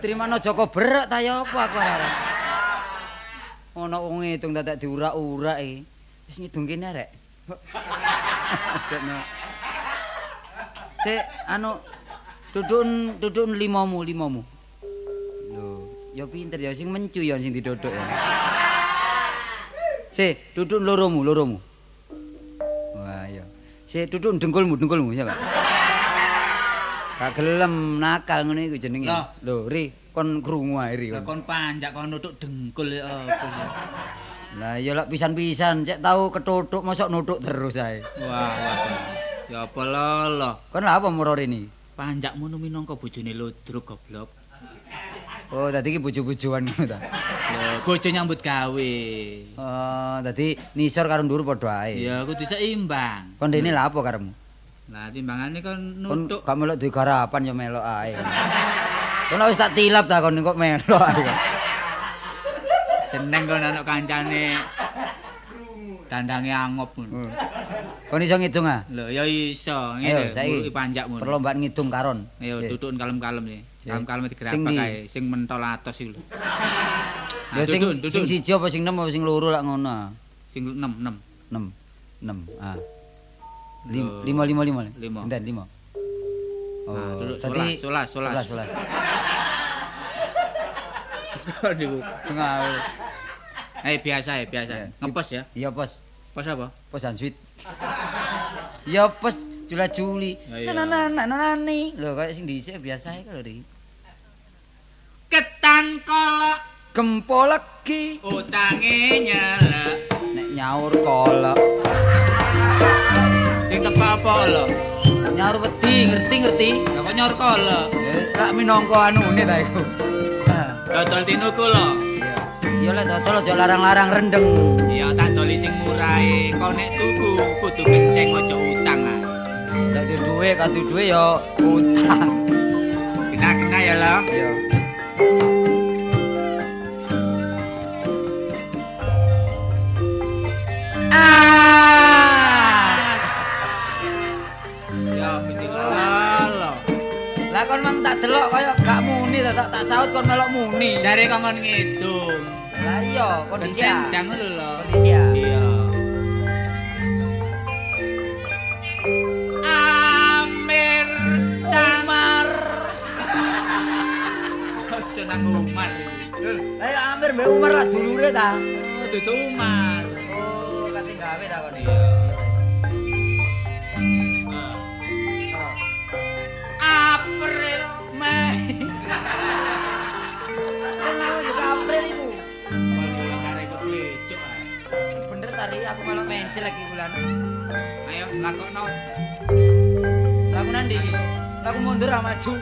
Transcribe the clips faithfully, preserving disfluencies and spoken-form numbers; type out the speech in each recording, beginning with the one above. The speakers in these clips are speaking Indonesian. Trimano Joko berak ta ya apa aku arek. Ono wong ngitung tak diurak-urak iki. Wis ngidung kene rek. Sik anu dudun dudun limomu limomu. Lho, ya pinter ya sing mencu ya sing didodok ya. Sik dudun loromu loromu. Wah ya. Sik dudun dengkulmu dengkulmu ya Pak. Tak gelem nakal ngene iku jenenge. Lho, Ri, kon krungu ae Ri. Lah kon panjak kon nutuk dengkul ya apa sih. Lah ya lak pisan-pisan cek tau ketutuk mosok nutuk terus ae. Wah, waduh. Ya apa lho. Kon lha apa muror ini? Panjak mono minangka bojone Ludruk goblok. Oh, dadi iki bojo-bojoan ngono ta. Lho, bojo nyambut gawe. Oh, dadi nisor karo ndur padha ae. Ya, kudu seimbang. Kon dene lha apa karemu? Lah timbangane kon nutuk. Kon melok duwe garapan ya melok ae. Kon wis tak tilap ta kon kok melok ae kok. Seneng kon anak kancane. Dandange angop ngono. Kon iso ngidung ah? Lho ya iso ngene. Iki panjak ngono. Perlombaan ngidung karon. Ya dudukun kalem-kalem ya. Kalem-kalem digerapak ae sing mentol atos iku lho. Ya sing sing siji apa sing enam apa sing loro lak ngono. Sing enam enam enam enam. Ah. lima lima lima lima lima dan lima oh tadi solas solas solas eh biasa ya biasa ngepos ya iya pos pos apa pos ansuit iya pos jula juli nananananani loh kayak sing diisi biasa ya kalau di ketan kolok gempol lagi utangnya nyala nek nyaur kolok apa lho nyaur wedi ngerti ngerti lha kok nyaur kok lho lak minangka anune ta iku dodol tinuku lho iya lek dodol aja larang-larang rendeng iya tak doli sing murah e kok nek tuku kudu kenceng aja utang ah tak duwe duwe kadu duwe ya utang kena-kena ya lho iya kon mang tak delok kaya gak muni ta tak saut kon melok muni. Jare kon ngidung. Lah iya kondisi ndang ngono lho. Kondisi ya. Iya. Amir Samar. Ojo nang Umar. Lho, ayo Amir mbek Umar lah dulure ta. Dudu Umar. Oh, kate gawe ta kon iki. April, Mei. Kenapa juga April ibu? Bulan hari kau lecok. Bener tadi aku malah mencel lagi bulan. Ayo lakukan. Lakukan di. Laku mundur sama maju.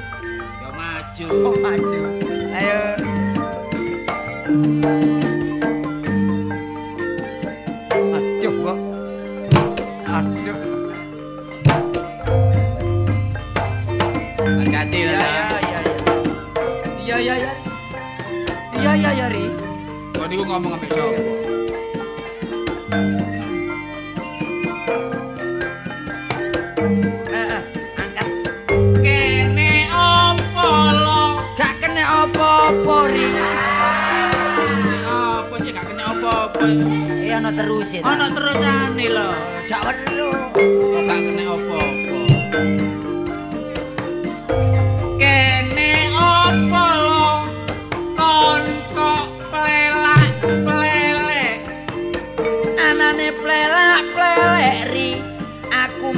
Ya maju. Oh maju. Ayo. Aduh kok. Aduh. Hati-hati lah iya iya iya iya iya iya ri kok niku ngomong sampe sapa eh eh angkat kene opo lo gak kene opo-opo ri apa sih gak kene opo-opo iki ana terus e ana terusane lho dak weruh kok gak kene opo-opo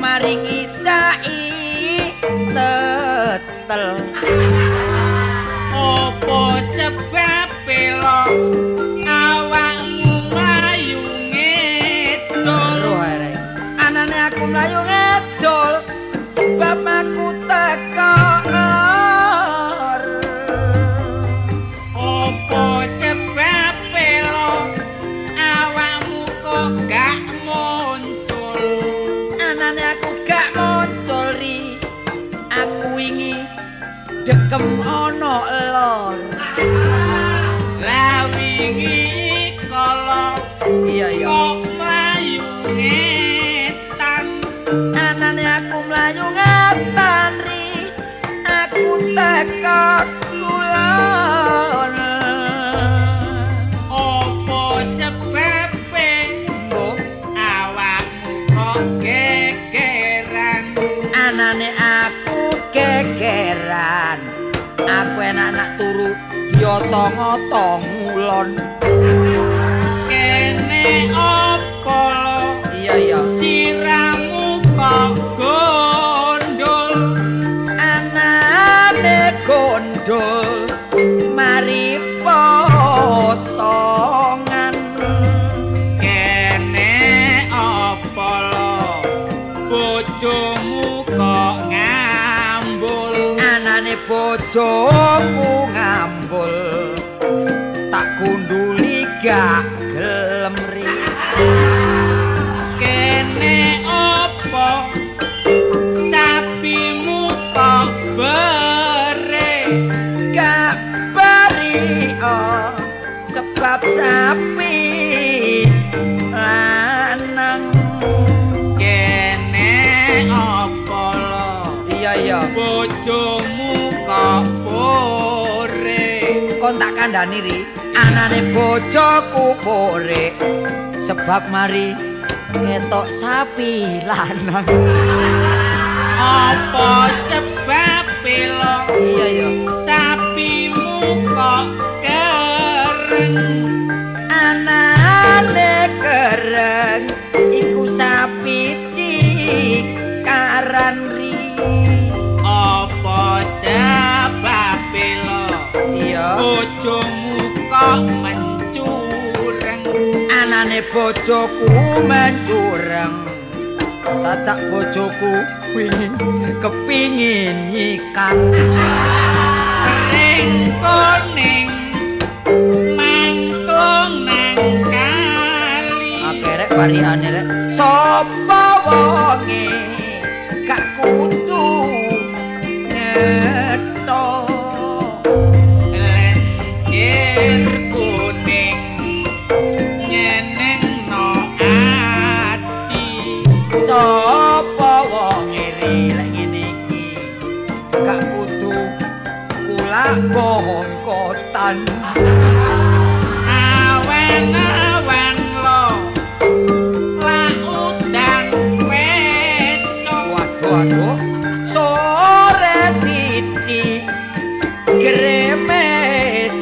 maringi cai tetel opo sebab pelo awakmu mlayu ngedol anane aku mlayu ngedol sebab aku teko lor opo sebab pelo awakmu kok gak dekem ana lor la wingi kala iya iya kok mlayu ngetan anane aku mlayu ngapan ri aku teko kula Anane aku gegeran, aku enak-enak turu dia tongo-tong ngulon. Kene opo lo? Iya iya. Siramu kok gondol? Anane gondol, mari potongan. Kene opo lo? Bojomu kok ngambul? Anane bojoku ngambul, tak gunduli gak gelem ri. Kene opo? Sapimu kok bere? Gak beri oh, sebab sapi lanang. Kene opo lo? Iya iya. Bojomu kok bore? Kon tak kandhani ri, anane bojoku bore, sebab mari ketok sapi lanang. Apa sebab pilo? Iya iya. Sapimu kok kereng? Anane kereng, iku sapi dikaran ri. Apa sebab pilo? Iya. Bojomu kok mencureng? Anane bojoku mencureng, tatak bojoku wingin kepingin nyikat. Kering kuning mangtung nang kali. Oke rek parihane rek. Sopo wonge gak kudu ngeto. Sopo wong iri lek ngene iki gak kudu kula bongkotan. Awen-awen lo lak udang pecok. Waduh waduh sore titi gremes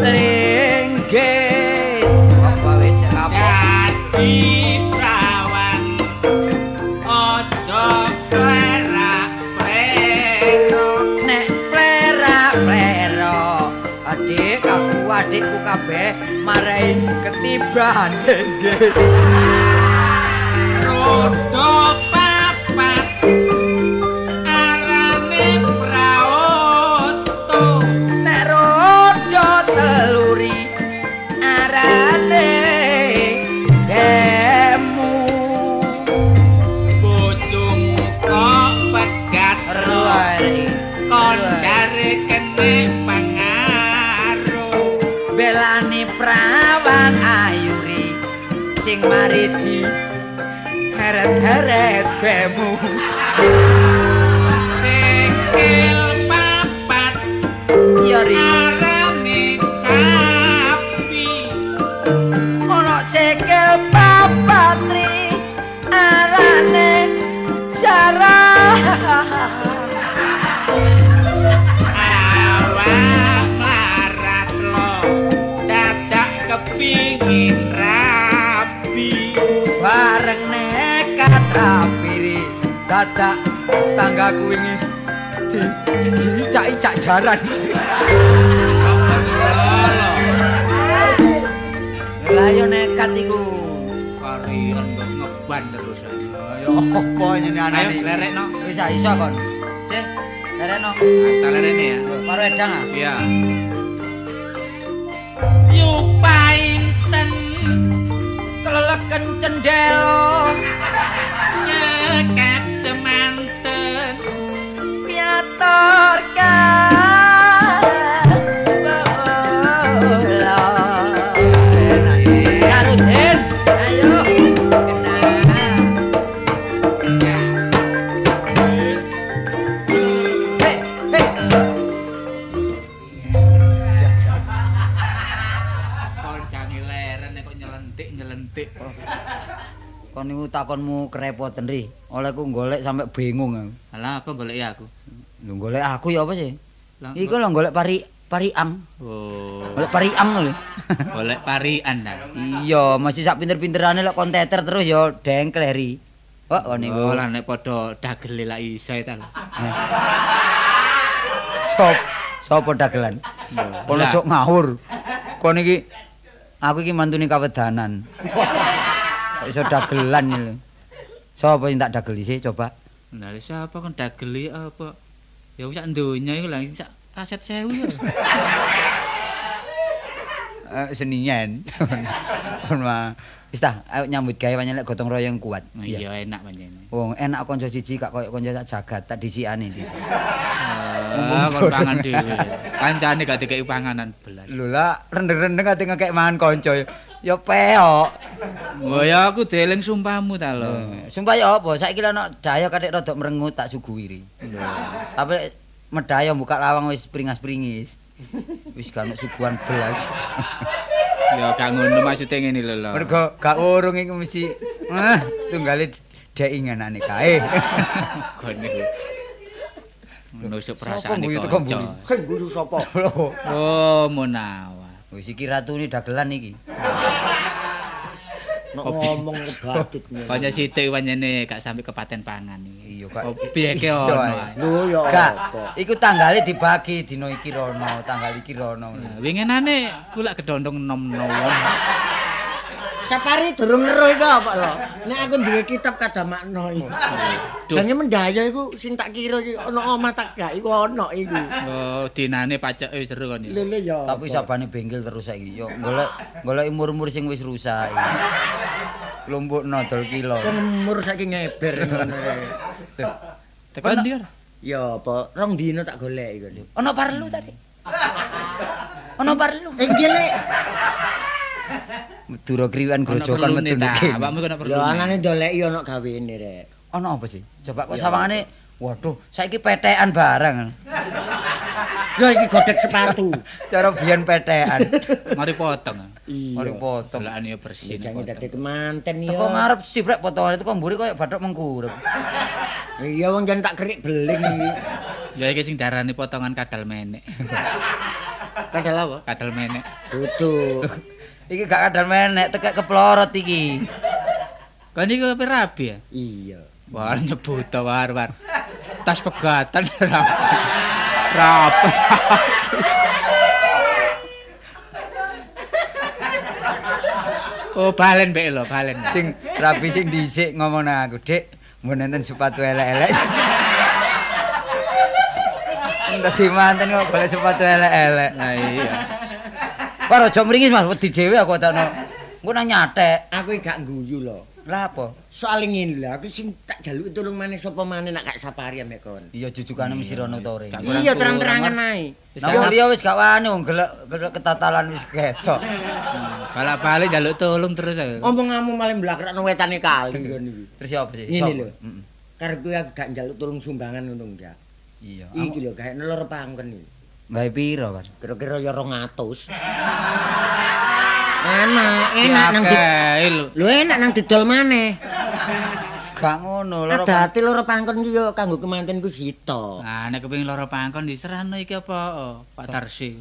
lengges. Apa wis apa? Adikku kabeh marahi ketiban nggih. Rodo papat arane praoto. Nek rodo teluri arane emu. Bojomu kok pegat roe kon jare kene. Belani prawan ayuri sing maridi heret-heret bemu. Sikil papat arane sapi. Ono sikil papat ri arane jarah. Pingin rapi bareng nekat rapi dadak tanggaku wingi di dicak-icak jaran. Lah yo nekat iku kari endo ngeban terus ayo apa nyene ana iki lerekno wis iso kon sih lerekno tak lerene ya karo edang ah iya yupainten teleleken cendelo cekap semanten piator kabela Sarudin ayo kon niku takonmu kerepotan ri. Oleh aku golek sampe bingung aku. Alah apa golek ya aku? Lu golek aku ya apa sih? Iku lho golek pari pariang. Oh. Golek pariang lho. Golek parian ta. Iya, mesti sak pinter-pinterane lek kon teter terus ya dengkel ri. Wah, oh, niku lah nek padha dagel lek iso ta. Sop, sapa dagelan? Pono cok ngawur. Kon iki aku iki mantune kawedanan. Kok iso dagelan lho. Sapa sing tak dageli sih coba? Lah siapa kon dageli apa? Ya wis sak donya iku lah sak aset sewu ya. Eh senian. Kon mah wis ta nyambut gawe pancen lek gotong royong kuat. Iya enak pancene. Wong enak kanca siji gak koyo kanca sak jagat tak dhisikane iki. Ah kon pangan dhewe. Kancane gak dikeki panganan belas. Lho lah rendeng-rendeng ati ngekek mangan kanca ya. Ya peok. Oh ya aku deling sumpahmu ta lho. Sumpah ya apa? Saiki lek ana daya katik rodok mrengut tak suguhi. Lho. Tapi medaya buka lawang wis pringas-pringis. Wis gak ana suguhan belas. Ya gak ngono maksude ngene lho lho. Mergo gak urung iku mesti eh tunggale dek nganane kae. Gone. Ngono sik prasane kok. Sing guyu sapa? Oh, menawa. Wis iki ratune dagelan iki. Ngomong kebatit. Kaya sithik wanyene gak sampe kepaten pangan iki. Iya kok. Opi iki ono. Lho ya. Gak. Iku tanggale dibagi dina iki rono, tanggal iki rono. Winginane kula gedondong enom-enom. Sapari durung ngero iku apa lho. Nek aku duwe kitab kada makna iki. Jane mendaya iku sing tak kira iki ono omah tak gak iku ono iki. Oh, dinane paceke seru kon iki. Lho ya. Tapi sabane bengkel terus saiki yo golek goleki murmur sing wis rusak iki. Lumbukno dol kilo. Murmur saiki ngeber ngono. Tekan ndi ora? Ya apa rong dina tak golek iku. Ono perlu tadi. Ono perlu. Enggih lek. Medura kriwan grojokan metu niki. Awakmu kena perlu. Lho anane ndoleki ana gawene rek. Ana apa sih? Coba kok sawangane waduh saiki petekan barang. Ya iki godhek sepatu. Cara biyen petekan. Mari potong. Mari potong. Delane bersih. Jangan dadi kemanten ya. Teko ngarep siprek potongane teko mburi koyo bathok mengkurep. Iya wong jan tak kerik beling iki. Ya iki sing darane potongan kadal menek. Kadal apa? Kadal menek. Duduk. Iki gak kadal menek tekek keplorot iki. Kan iki kopi rabi ya? Iya. War nyebut war-war. Tas pegatan rapi. Rapi. Oh balen mbek lho, balen. Sing rabi sing dhisik ngomong nang aku, Dik, mun nenten sepatu elek-elek. Dadi manten kok golek sepatu elek-elek. Nah iya. Kok aja mringis Mas, wedi dhewe aku takno. Engko nang nyathek, aku iki gak guyu lho. Lah apa? Soale ngene lho, aku sing tak jaluki tulung maneh sapa maneh nek gak sapari ambek kon. Iya jujukane mesti rono to rene. Iya terang-terangan ae. Lah liya wis gak wani wong gelek ketatalan wis ketok. Balak-balik njaluk tulung terus. Omongmu malah blakrakno wetane kali kon iki. Terus apa sih? Ngene lho. Heeh. Karepku aku gak njaluk tulung sumbangan untung ya. Iya. Iki lho gawe nelor pangken iki. Gawe piro, Mas? Kira-kira ya rong atus. Enak, enak nang didol. Lho enak nang didol maneh. Gak ngono, loro. Ada ati loro pangkon iki yo kanggo kemantenku sita. Nah, nek kepengin loro pangkon diserahno iki apa? Pak Tarsi.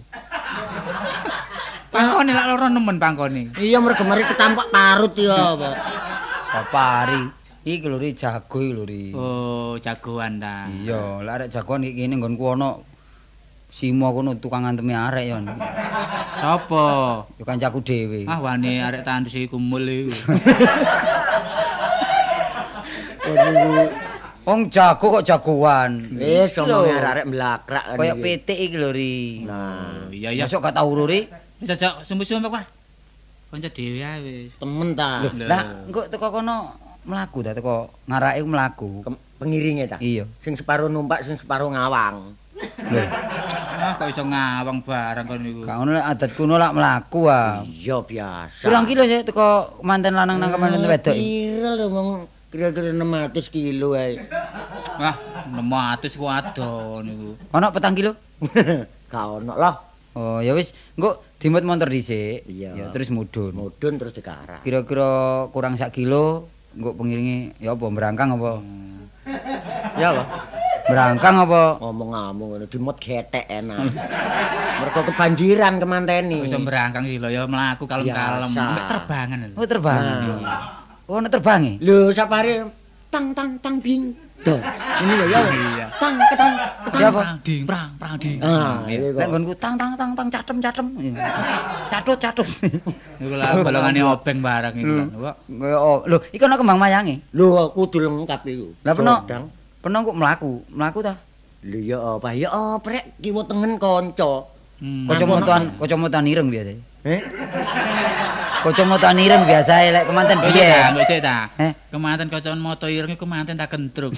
Pangkone lak loro nemen pangkone. Iya, mergo mari ketampak parut ya, Pak. Papari. Iki lho ri jago iki lho ri. Oh, jagoan ta. Iya, lak arek jagoan iki kene nggonku ana Simo kono tukang anteme arek ya. Sapa? Ya kancaku dhewe. Ah wane arek tandus iku mul iku. Wong jago kok jagoan. Wis omongane arek mlakrak ngene. Kayak pitik iki lho ri. Nah, iya ya sok gak tau ururi. Wis aja sumbu-sumbu kok. Kanca dhewe ae wis. Temen ta. Lah engko teko kono mlaku ta teko ngarake mlaku. Pengiringe ta. Iya. Sing separo numpak sing separo ngawang. Lho. Ah kok iso ngawang bareng kon niku. Gak ngono lek adat kuno lak mlaku ah. Iya biasa. Kurang kilo sih teko manten lanang nang kemanten wedok iki. Kira lho mung kira-kira enam ratus kilo ae. Wah, enam ratus ku ado niku. Ono petang kilo? Gak ono lah. Oh ya wis, engko dimut montor dhisik. Ya terus mudhun. Mudhun terus dikarah. Kira-kira kurang sak kilo Nggo pengiringi ya apa brangkang apa? Ya lho. Brangkang apa? Ngomong-ngomong ngono dimot gethek enak. Mergo kebanjiran kemanteni. Wis brangkang iki lho ya mlaku kalem-kalem sampe terbangan lho. Oh terbangan. Ono terbange? Lho sapare tang tang tang bing. Duh. Ini lho ya. Tang ketang ketang ding prang prang ding. Ah, nek nggonku tang tang tang tang catem-catem. Catut-catut. Iku lha golongane obeng bareng iki lho. Lho, iki ono kembang mayange. Lho, kudu lengkap iku. Lah peno. Pernah kok melaku, melaku ta? Lho ya apa? Ya oprek kiwa tengen kanca. Kacamutan, kacamutan ireng biasa. Heh. Kacamutan ireng biasa lek kemanten piye? Nggo sik ta. Heh. Kemanten kacamata ireng iku kemanten tak kentrung.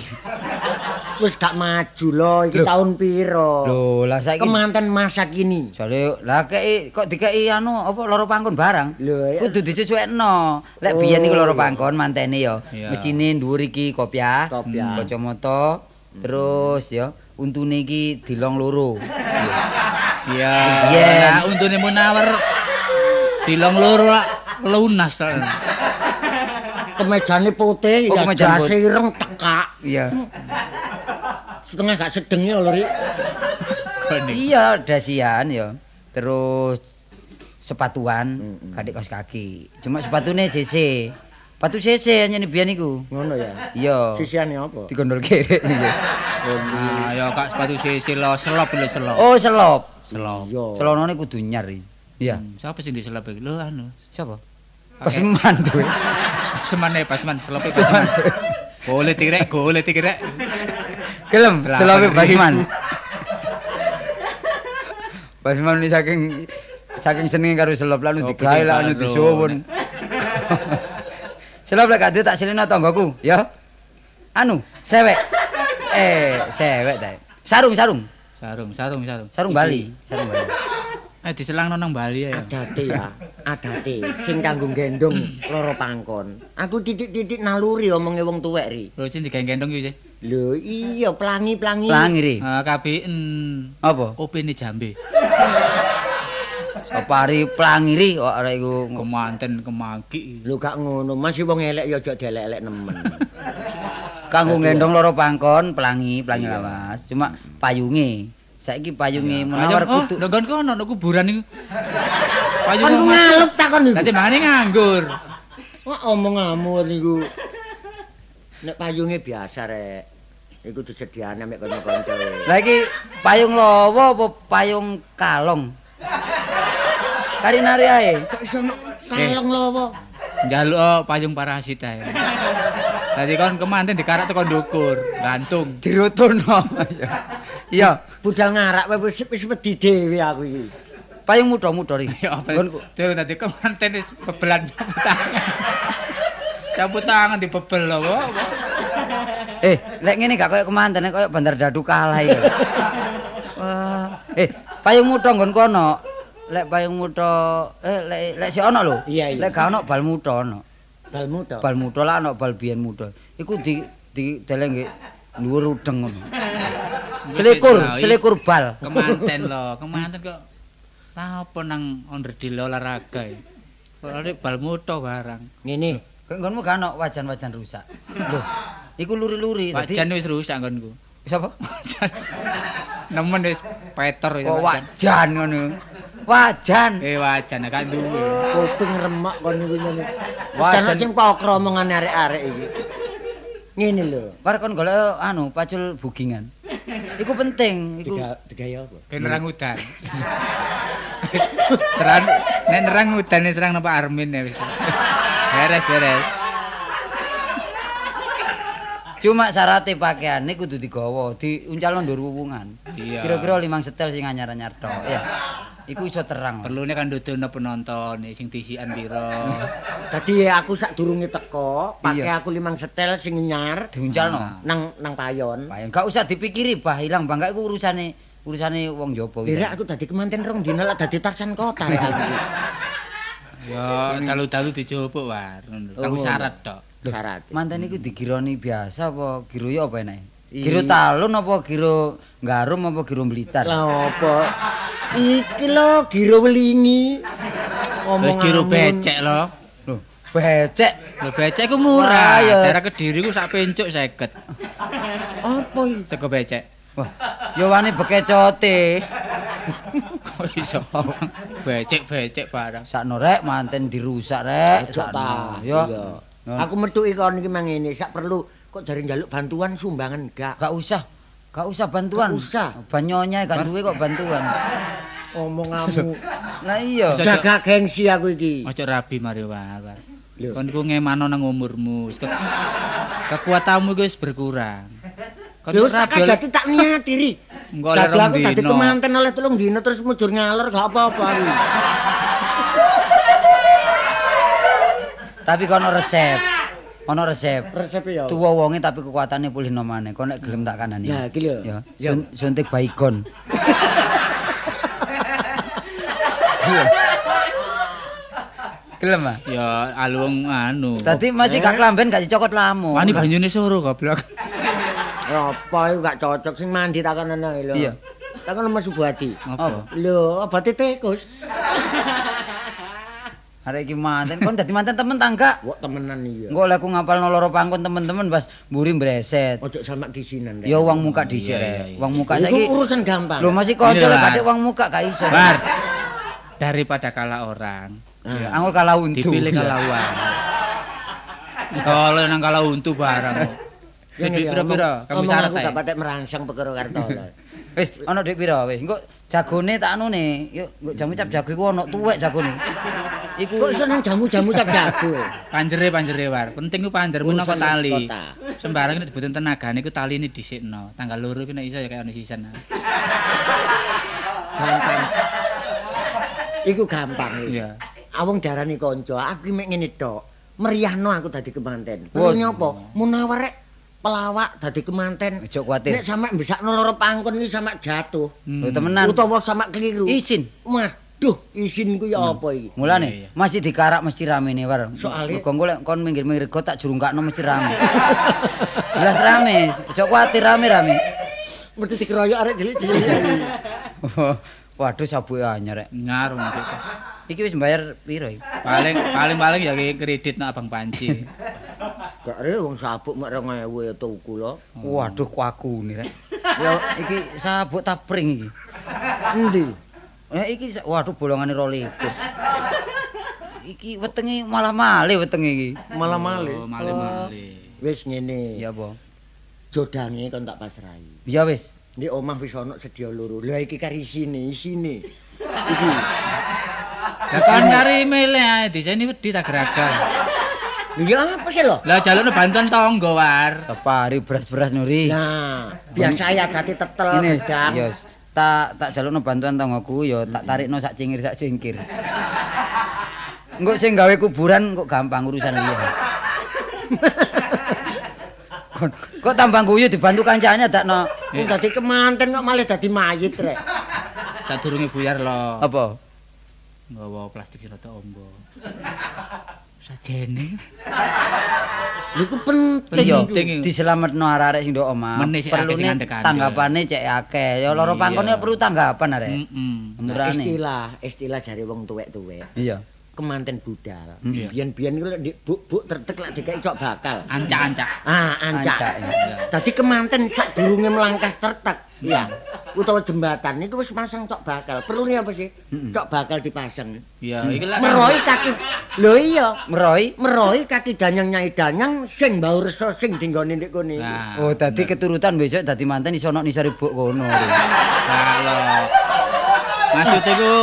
Wis gak maju lho iki taun pira. Lho, lah saiki kemanten masa kini. Jare lah kek kok dikeki anu apa loro pangkon barang. Lho, kudu disesuekno. Lek biyen iku loro pangkon mantene ya. Mesine dhuwur iki kopiah, kacamata, terus ya untune iki dilong loro. Iya. Iya, untune munawar dilong loro lak lunas. Kemejane putih, ya jase ireng tekak. Iya. Setengah gak sedeng ya lho, Ri. Iya, dasian ya. Terus sepatuan, kadek kaos kaki. Cuma sepatune C C. Sepatu C C anyene biyen niku. Ngono ya. Iya. Sisiane apa? Digondol kerek ya. Ah, ya kak sepatu C C lho, selop lho selop. Oh, selop. Selop. Celonane kudu nyar iki. Iya. Sapa sing diselop iki? Lho anu, sapa? Pasman duwe. Semane pasman, selope pasman. Golek tirek, golek tirek. Gelem selope pasman. Pasman iki saking saking senenge karo selop lan digawe lan disuwun. Selop lek gak duwe tak silino tanggoku, ya. Anu, sewek. Eh, sewek ta. Sarung, sarung. Sarung, sarung, sarung. Sarung Bali, sarung Bali. Eh diselangno nang Bali ya. Adate ya, adate sing kanggo gendong loro pangkon. Aku titik-titik naluri omonge wong tuwek ri. Lho sing digendong iki sih. Lho iya pelangi-pelangi. Pelangi ri. Ha kabiken apa? Opene jambe. Sapari pelangi ri kok arek iku kemanten kemangki. Lho gak ngono, Mas wong elek ya aja delek-elek nemen. Kanggo gendong loro pangkon pelangi, pelangi lawas. Cuma payunge saiki payunge menawar kudu. Lho nggon kono nang kuburan niku. Payunge ngalup takon niku. Dadi mangane nganggur. Wah omong ngamur niku. Nek payunge biasa rek. Iku disediane mek kanca-kanca. Lah iki payung lawa apa payung kalong? Karinari ae. Kok iso kalong lawa? Njaluk payung parasita ae. Dadi kon kemanten dikarak teko ndukur, gantung, dirutono. Iya. Budal ngarak wis wis wedi dhewe aku iki. Payung mudha-mudha iki. Nggonku. Dhewe dadi kemanten wis bebelan tangan. Campur tangan dibebel lho. Eh, lek ngene gak koyo kemanten, koyo bandar dadu kalah iki. Wah, eh payung mudha nggon kono. Lek payung mudha eh lek lek sik ana lho. Lek gak ana bal mudha ana. Bal mudha. Bal mudha lak ana bal biyen mudha. Iku di di deleng nggih dhuwur udeng ngono. Selikur, selikur bal. Kemanten lho, kemanten kok ta apa nang onderdil olahraga iki. Ora bal mutho barang. Ngene, kok nggonmu gak ono wajan-wajan rusak. Lho, iku luri-luri. Wajan wis rusak nggonku. Wis apa? Nemen wis peter wis wajan ngono. Wajan. Eh wajan gak duwe. Kuping remek kon niku nyene. Wajan sing pakra omongane arek-arek iki. Ngene lho. Par kon golek anu pacul bugingan. Iku penting, iku digaya apa? Ben nerang udan. Terang nek nerang udane serang napa Armin ya wis. Beres-beres. Cuma syarate pakaiane kudu digawa, diuncalno ndur wuwungan. Kira-kira limang setel sing anyar-anyar tok ya. Iku iso terang. Perlune kan dudono penonton sing disikan pira. Dadi aku sak durunge teko, pakai aku limang setel sing nyar diunjalno nang nang payon. Payon gak usah dipikiri bah ilang bangga iku urusane urusane wong jaba. Direk aku dadi kemanten rong dina lak dadi Tarsan Kota rek aku. Ya dalu-dalu dijopuk war. Kang syarat tok. Syarat. Manten iku digironi biasa apa giro ya apa enek? Giro Talun apa giro Garum apa giro Blitar? Lah apa? Iki lho giro Welingi. Wis giro becek lho. Lho, Becek, lho becek ku murah. Daerah Kediri ku sak pencuk seket. Apa iki? Sego becek. Wah, ya wani bekecote. Kok iso becek-becek barang. Sakno rek manten dirusak rek. Sakno ya. Aku metuki kon iki mang ngene, sak perlu kok jare njaluk bantuan sumbangan gak? Gak usah. Gak usah bantuan. Gak usah. Banyonya gak duwe kok bantuan. Omonganmu. Lah iya. Jaga gengsi aku iki. Ojo rabi mari wae. Kon ku ngemano nang umurmu. Kekuatanmu wis berkurang. Kon ora dadi tak niati ri. Engko lek aku dadi kemanten oleh telung dina terus mujur ngalor gak apa-apa. Tapi kono resep. Ono resep. Resep ya. Tuwa wonge tapi kekuatane pulih nomane. Kon nek gelem tak kandhani. Ya iki lho. Ya suntik Baygon. Gelem ah? Ya alung anu. Dadi masih gak klamben gak dicokot lamu. Wani banyune suruh goblok. Apa iku gak cocok sing mandi takonan lho. Iya. Takonan Mas Subadi. Apa? Lho, obate tikus. Arek iki manten kon dadi manten temen tangga. Wok temenan iya. Engko lek aku ngapalno loro pangkon temen-temen bas mburi mbreset. Ojo samak disinan. Ya wong muka dhisik rek. Wong muka saiki urusan gampang. Lho masih kocor kadek wong muka gak iso. Bar. Daripada kalah orang. Ya, anggur kalah untu. Dipilih kalauan. Kalau nang kalah untu barang. Duit pira-pira? Kamu syarat aku gak patek merangsang perkara karto. Wis, ana duit pira wis. Engko jagone tak anune. Yo, engko jamu cap jago iku ana tuwek jagone. Iku kok iso nang jamu-jamu cap jago. Panjere-panjere war. Penting ku panjer menapa tali. Sembarang nek dibutuhin tenagane ku taline dhisikno. Tanggal loro ku nek iso ya kaya ono sisan. Gampang. Iku gampang wis. Awang darani konco, aku mek ngene tok. Meriahno aku dadi kemanten. Kuwi nyapa? Munawar rek pelawak dadi kemanten. Aja kuwatir. Nek sampe mbesakno loro pangkon iki sampe jatuh. Lho temenan. Utawa sampe keliru. Isin. Waduh, isin ku ya apa iki? Mulane masih dikarak mesti ramene war. Soale monggo lek kon minggir-minggir got tak jurungkakno mesti rame. Jelas rame. Aja kuwatir rame-rame. Mesti dikeroyok arek cilik. Waduh sabuke anyar rek. Nyar mungkin. Iki wis mbayar piro iki? Paling paling-paling ya kredit nang Abang Panci. Gak re wong sabuk mek rong ewu ya tuku lho. Waduh kuakune rek. Ya iki sabuk tapring iki. Endi? Ya iki waduh bolongane roliku. Iki wetenge malah male wetenge iki. Malah male. Oh, male-male. Wis ngene. Ya apa? Jodange kon tak pasrahi. Ya wis. Nek omah wis ana sedya loro. Lha iki kari isine, isine. Iki. Tekan kari milih ae diseni wedi tak gerakan. Iya apa sih lho? Lah jalukne bantuan tangga war. Separi beras-beras nuri. Nah, biasa ya dadi tetel gedang. Iya, tak tak jalukne bantuan tanggaku ya tak tarikno sak cingir sak singkir. Engko sing gawe kuburan kok gampang urusan liya. Kok tambang guyu dibantu kancane dakno. Wong dadi kemanten kok malah dadi mayit rek. Sadurunge buyar lho. Apa? Nggawa plastik rada ombo. Sajene. Lha iku penting diselametno arek-arek sing ndok omah. Perlu tanggapane cek akeh. Ya loro pangkon ya perlu tanggapan arek. Heeh. Benarane. Istilah, istilah jare wong tuwek-tuwek. Iya. Kemanten budal. Biyen-biyen iku lek buk-buk tertek lek dikek cok bakal. Ancak-ancak. Ah, ancak. Dadi kemanten sadurunge melangkah tertek. Ya, utawa jembatan niku wis pasang cok bakal. Perlune apa sih? Cok bakal dipasang. Iya, iki lak meroi kaki. Lho iya, meroi, meroi kaki danyang nyai danyang sing mbau reso sing dinggone nek kene. Oh, dadi keturutan besok dadi manten iso nok nisor ibuk kono. Lah. Maksud iku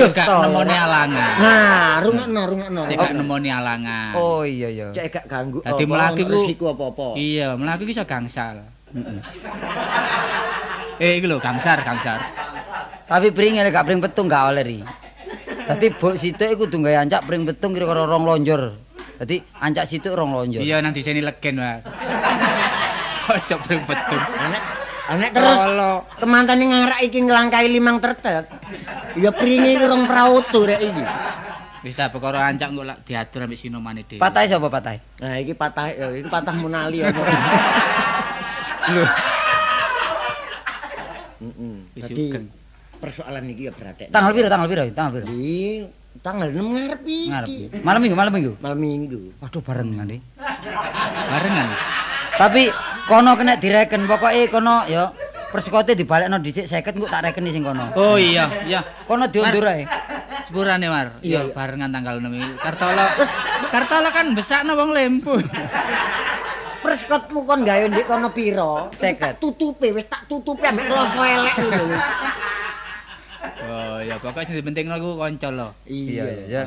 cek gak nemoni alangan. Nah, rungokno rungokno. Cek gak nemoni alangan. Oh iya iya. Cek gak ganggu. Dadi mlaku iku apa-apa. Iya, mlaku iku iso gangsal. Heeh. Eh iki lho gangsar gangsar. Tapi pringe gak pring petung gak oleh ri. Dadi bok sithik kudu gawe ancak pring petung kira-kira rong lonjor. Dadi ancak sithik rong lonjor. Iya nang diseni legen wae. Ojo pring petung. Anek anek terus kemantane ngarak iki nglangkai limang tertet. Ya pringe rong prautu rek iki. Wis ta perkara ancak engko lak diatur ambek sinomane dhewe. Patahe sapa patahe? Nah iki patah iki patah Munali apa. Lho heeh. Dadi persoalan iki ya beratek. Tanggal pira tanggal pira tanggal pira? Tanggal enam ngarep iki. Malam Minggu, malam Minggu. Malam Minggu. Waduh barengan iki. Barengan. Tapi kono kena direken, pokoke kono ya persikote dibalekno dhisik seket engko tak rekeni sing kono. Oh iya, iya. Kono diundur ae. Sepurane Mar. Iya, barengan tanggal enam iki. Kartolo. Kartolo kan besakno wong Lempu. Persikotmu kon gawe ndek kono pira? seket. Tutupe wis tak tutupi ambek kloso elek lho wis. Oh ya pokoknya sing penting aku kanca lho. Iya ya.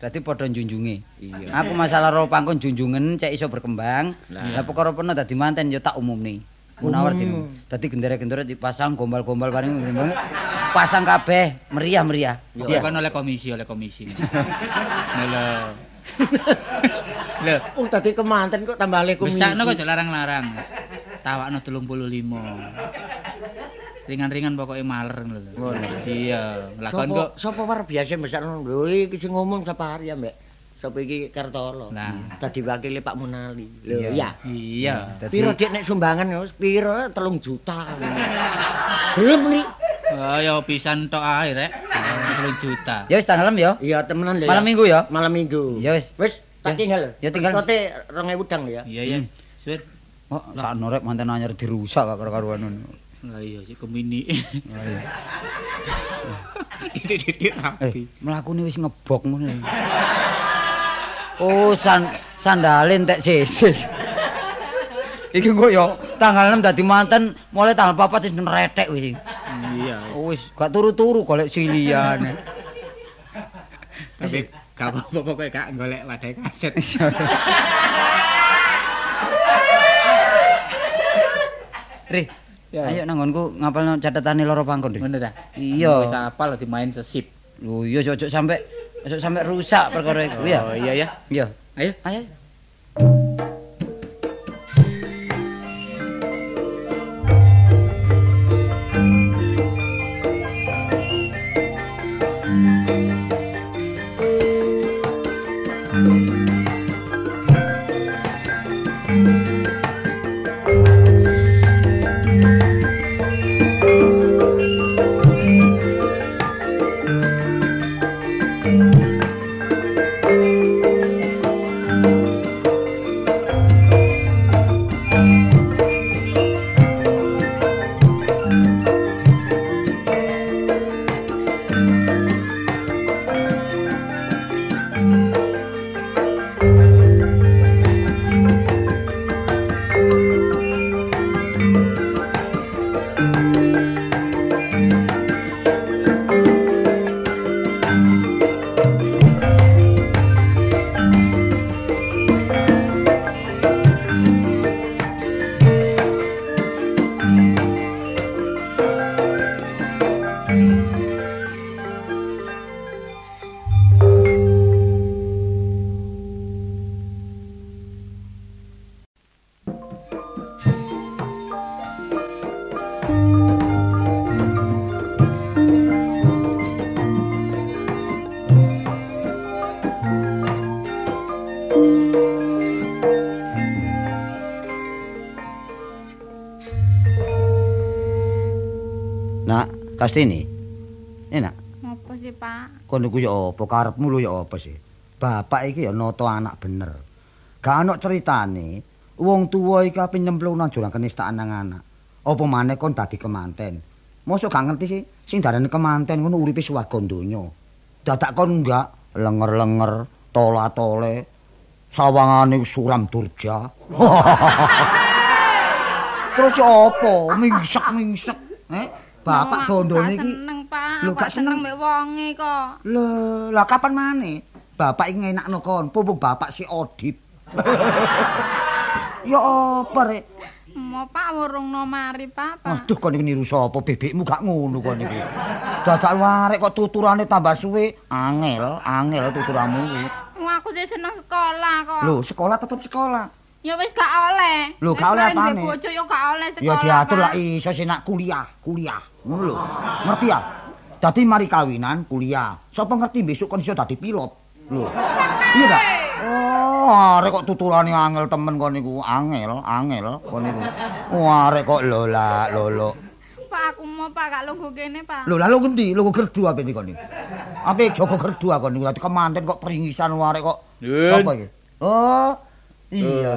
Dadi padha njunjunge. Iya. Aku masalah ropangku njunjungen cek iso berkembang. Lah perkara peno dadi manten yo tak umumne. Menawar dino. Dadi gendera-gendera dipasang gombal-gombal paring pasang kabeh meriah-meriah. Iya kan oleh komisi oleh komisi. Lho. Lho, wong dadi kemanten kok tambah oleh komisi. Besakno kok larang-larang. Tawakno telung puluh lima. Ringan-ringan pokoknya maler lho. Oh, iya, lakon kok sapa war biasa mesak lho iki sing ngomong sapa hari ya, Mbak. Sapa iki Kartolo. Nah, tadi wakile Pak Munali. Lho, iya. Iya. Piro dik nek sumbangan wis piro telung juta. Belum nih. Ah ya pisan tok ae rek. telung juta. Ya wis tanggal enam ya. Iya, temenan lho. Malam Minggu ya. Malam Minggu. Ya wis. Wis tak tinggal. Ya tinggal. Kote rong ewu dang ya. Iya, iya. Suwir. Oh, sakno rek manten anyar dirusak kok karo-karuan. Lah iya sik kemini. Lah iya. Titik-titik rapi. Mlakune wis ngebok ngono. Oh, san sandale entek sisih. Iki kok yo tanggal enam dadi manten, mulai tanggal papat wis nretek wis. Iya. Wis gak turu-turu golek silian. Tapi gak apa-apa kok gak golek wadai kaset. Rih ya. Ayo nanggonku ngapalno catetane loro pangkon deh. Ngono ta? Iya, wis hafal dimain sesip. Lho iya ojo sampe ojo sampe rusak perkara iku ya. Oh iya ya. Iya. Ayo. Ayo. Kastini. Enak. Apa sih, Pak? Kon niku yo apa karepmu lho yo apa sih? Bapak iki yo noto anak bener. Gak ana critane wong tuwa iki ape nyemplung nang jurang kenistaan nang anak. Apa maneh kon dadi kemanten. Mosok gak ngerti sih sing darane kemanten ngono uripe swarga donya. Dadak kon enggak lenger-lenger, tola-tole, sawangane suram durja. Terus apa? Mingsek-mingsek, eh? Bapak bondone iki seneng, Pak. Lho gak seneng mek wonge kok. Lho, lah kapan maneh? Bapak iki ngenakno kon, pumpung bapak si Odip. Ya apa rek? Mo Pak wurungno mari, Pak. Aduh, kon iki niru sapa? Bebekmu gak ngono kon iki. Dadak warek kok tuturane tambah suwe, angel, angel tuturamu iki. Wah, aku sih seneng sekolah kok. Lho, sekolah tetep sekolah. Ya wis gak oleh. Lho gak oleh apane? Bojo yo gak oleh sekolah. Ya diatur lak iso senak kuliah, kuliah. Ngono lho. Ngerti ya? Dadi mari kawinan kuliah. Sopo ngerti besok kon iso dadi pilot. Lho. Iya ta? Oh, arek kok tutulane angel temen kon niku, angel, angel kon niku. Wah, arek kok lolak, lolok. Pak aku mau Pak, gak lungguh kene, Pak. Lho, lalu ngendi? Lungguh gerdu ape iki kon iki? Ape jaga gerdu kon iki? Dadi kemanten kok peringisan warek kok. Apa iki? Oh. Iya,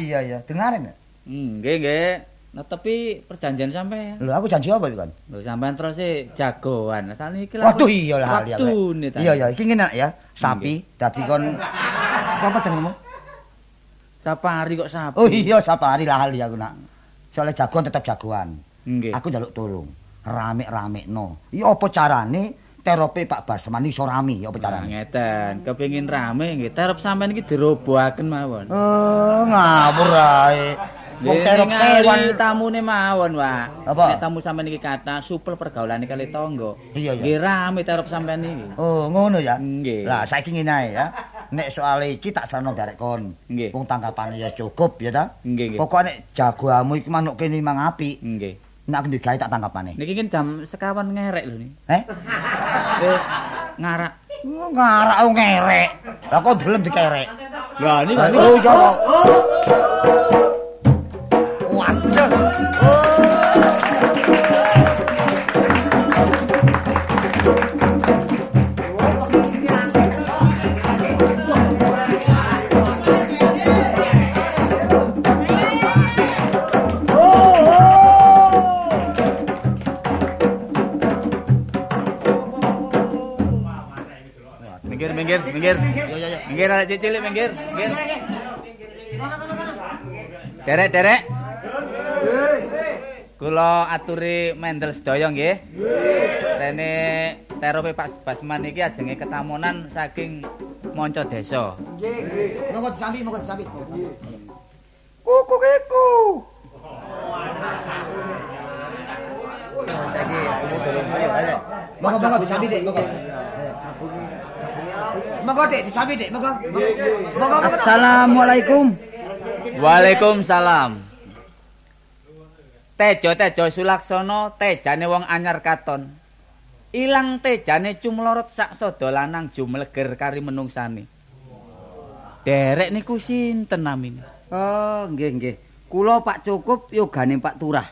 iya, iya. Dengarin ya? Nggih, nggih. Nah, tapi perjanjian sampean. Lho, aku janji apa iki kon? Lho, sampean terus e jagoan. Asal iki lho. Waduh, iya lah. Iya, iya, iki enak ya. Sapi dadi kon apa jenengmu? Sapari kok sapi. Oh iya, sapari lah hali aku nak. Soale jagoan tetap jagoan. Nggih. Aku njaluk tolong. Rame-ramekno. Ya apa carane terope Pak Basman iso rame ya apa carane? Ngeten. Kepengin rame nggih, terop sampean iki diroboaken mawon. Eh, ngawur ae. Wong terop sewan tamune mawon, Pak. Nek tamu sampean iki kathah supel pergaulane kali tangga. Nggih rame terop sampean iki. Oh, ngono ya. Nggih. Lah saiki ngene ae ya. Nek soal iki tak sarno garek kon. Wong tanggapane ya cukup ya ta. Pokoke nek jagoanmu iki manuk kene mang apik. Nggih. Nek aku digawe tak tanggapane. Niki kan jam sekawan ngerek lho niki. Heh. Eh ngarak. Ngarak oh ngerek. Lah kok delem dikerek. Lah niki oh ya. Waduh. Minggir, minggir. Minggir arek cilik minggir, minggir. Derek, derek. Kula aturi mendel sedaya nggih. Rene terope Pak Basman iki ajenge ketamunan saking manca desa. Nggih. Monggo disambi, monggo disambi. Kuku kiku. Saiki kudu dorong ayo ayo. Monggo monggo disambi Dik, monggo. Monggo Dik, disambi Dik, monggo. Monggo. Assalamualaikum. Waalaikumsalam. Tejo-tejo Sulaksana tejane wong anyar katon. Ilang tejane cumlorot sak sada lanang jumleger kari menungsane. Derek niku sinten namine? Oh, nggih nggih. Kula Pak Cukup yogane Pak Turah.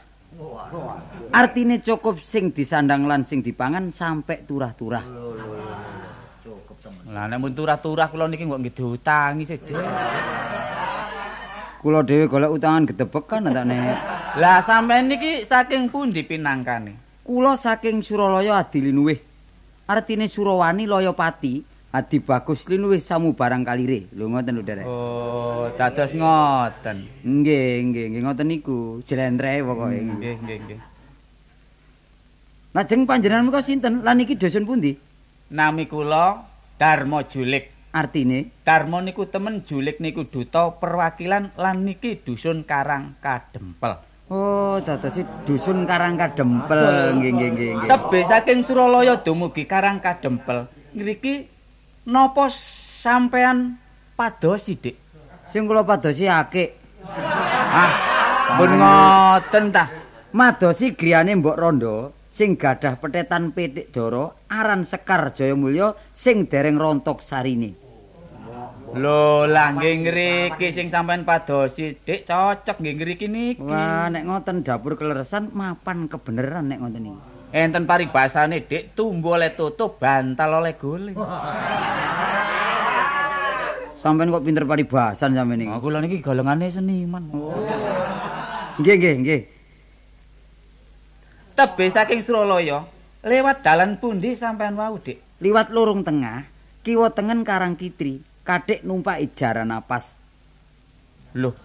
Artine cukup sing disandang lan sing dipangan sampe turah-turah. Cukup temen. Lah nek mun turah-turah kula niki kok nggih diutangi sedhe. Kula dhewe golek utangan gedebekan ta nek. Lah sampean niki saking pundi pinangkane? Kula saking Suralaya Adi Linuwih. Artine Surawani Loyopati, Adi Bagus Linuwih samubarang kalire. Lho ngoten lho, Derek. Oh, dados ngoten. Nggih, nggih, nggih ngoten niku. Jelentrehe pokoke. Nggih, nggih, nggih. Lajeng panjenengan menika sinten? Lan niki dusun pundi? Nami kula Darma Julik. Artine, Darma niku temen, Julik niku duta perwakilan lan niki dusun Karang Kadempel. Oh, dados dusun Karang Kadempel. Nggih nggih nggih. Tebih saking Suralaya dumugi Karang Kadempel. Ngriki napa sampean padosi, Dik? Sing kula padosi akik. Ah, pun ngoten ta. Madosi griyane Mbok Rondo sing gadah pethetan pitik dara aran Sekar Jayamulya sing dereng rontok sarine. Lho, lah nggih ngriki sing sampean padosi, Dik, cocok nggih ngriki niki. Wah, nek ngoten dapur keleresan mapan kebeneran nek ngoten niki. Enten paribasane, Dik, tumbuh oleh tutup, bantal oleh golek. Sampeyan kok pinter paribasan sampeyan niki. Aku lho niki golongane seniman. Nggih, nggih, nggih. Tebih saking Suralaya, lewat dalan pundi sampean wau, Dik? Liwat lorong tengah, kiwa tengen Karang Kitri. Kadek numpak jaran napas. Loh,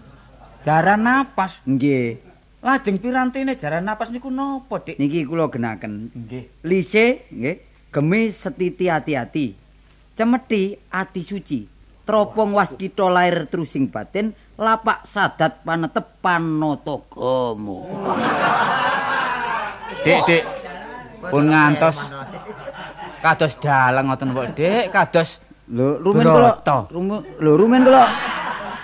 jaran napas? Nggih. Lajeng pirantene jaran napas niku napa, Dik? Niki kula genaken. Nggih. Lise, nggih. Gemi setiti ati-ati. Cemeti ati suci. Tropong waskita lair trusing batin, lapak sadat panetep panata gama. Dik, Dik. Pun ngantos kados dalang ngoten kok, Dik. Kados Lho, rumen kula. Lho, rumen kula.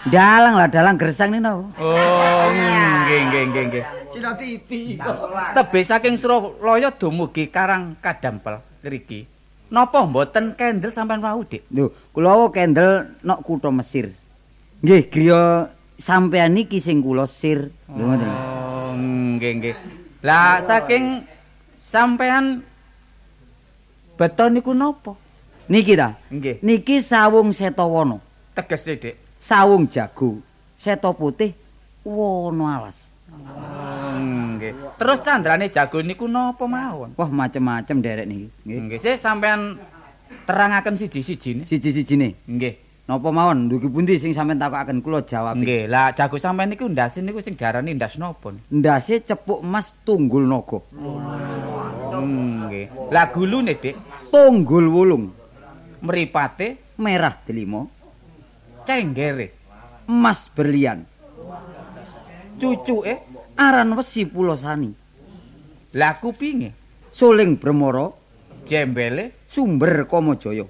Dalang lah, dalang gersang niki napa? Oh, nggih nggih nggih nggih. Cina T V. Tebih saking Suralaya dumugi Karang Kadempel niki. Napa mboten kendel sampean wau, Dik? Lho, kula wau kendel nok kutha Mesir. Nggih, griya sampean niki sing kula sir. Lho ngoten. Oh, nggih nggih. Lah saking sampean beton niku nopo? Niki dah, okay. Niki sawung seto wono. Teges dek. Sawung jago, seto putih, wono alas. Oh, okay. Terus candrane jago niku nopo mawon? Wah macem-macem derek niki. Nggih, okay. Okay. Sampean terangaken siji-sijine. Siji-sijine. Nggih. Napa mawon ndugi pundi sing sampean takokaken kula jawab. Nggih, lah jago sampean niku ndase niku sing diarani ndas napa? Ndase cepuk emas tunggul naga. Nggih. Lah gulune, Dik, tunggul wulung. Mripate merah delima. Cenggere emas berlian. Cucuke aran Wesi Pulosani. Lah kupinge suling Bremara, jembele Sumber Kamajaya.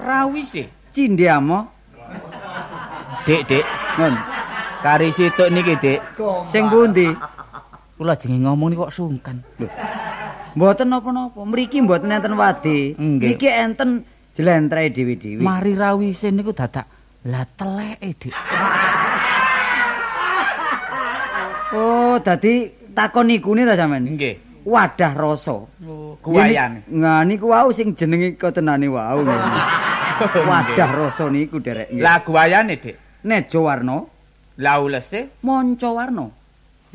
Rawise Cindiamo. Dik, Dik. Nun. Kari situk niki, Dik. Sing pundi? Kula jenenge ngomong niku kok sungkan. Lho. Mboten napa-napa. Mriki mboten enten wade. Niki enten jelentre dhewe-dhewe. Mari rawise niku dadak la teleke, Dik. Oh, dadi takon nikune ta sampean? Nggih. Wadah rasa. Oh, guwayane. Nah, niku wau sing jenenge ketenane wau. Wadah rasa niku derek. Lah guwayane, Dik. Nejo warna, laulese manca warna.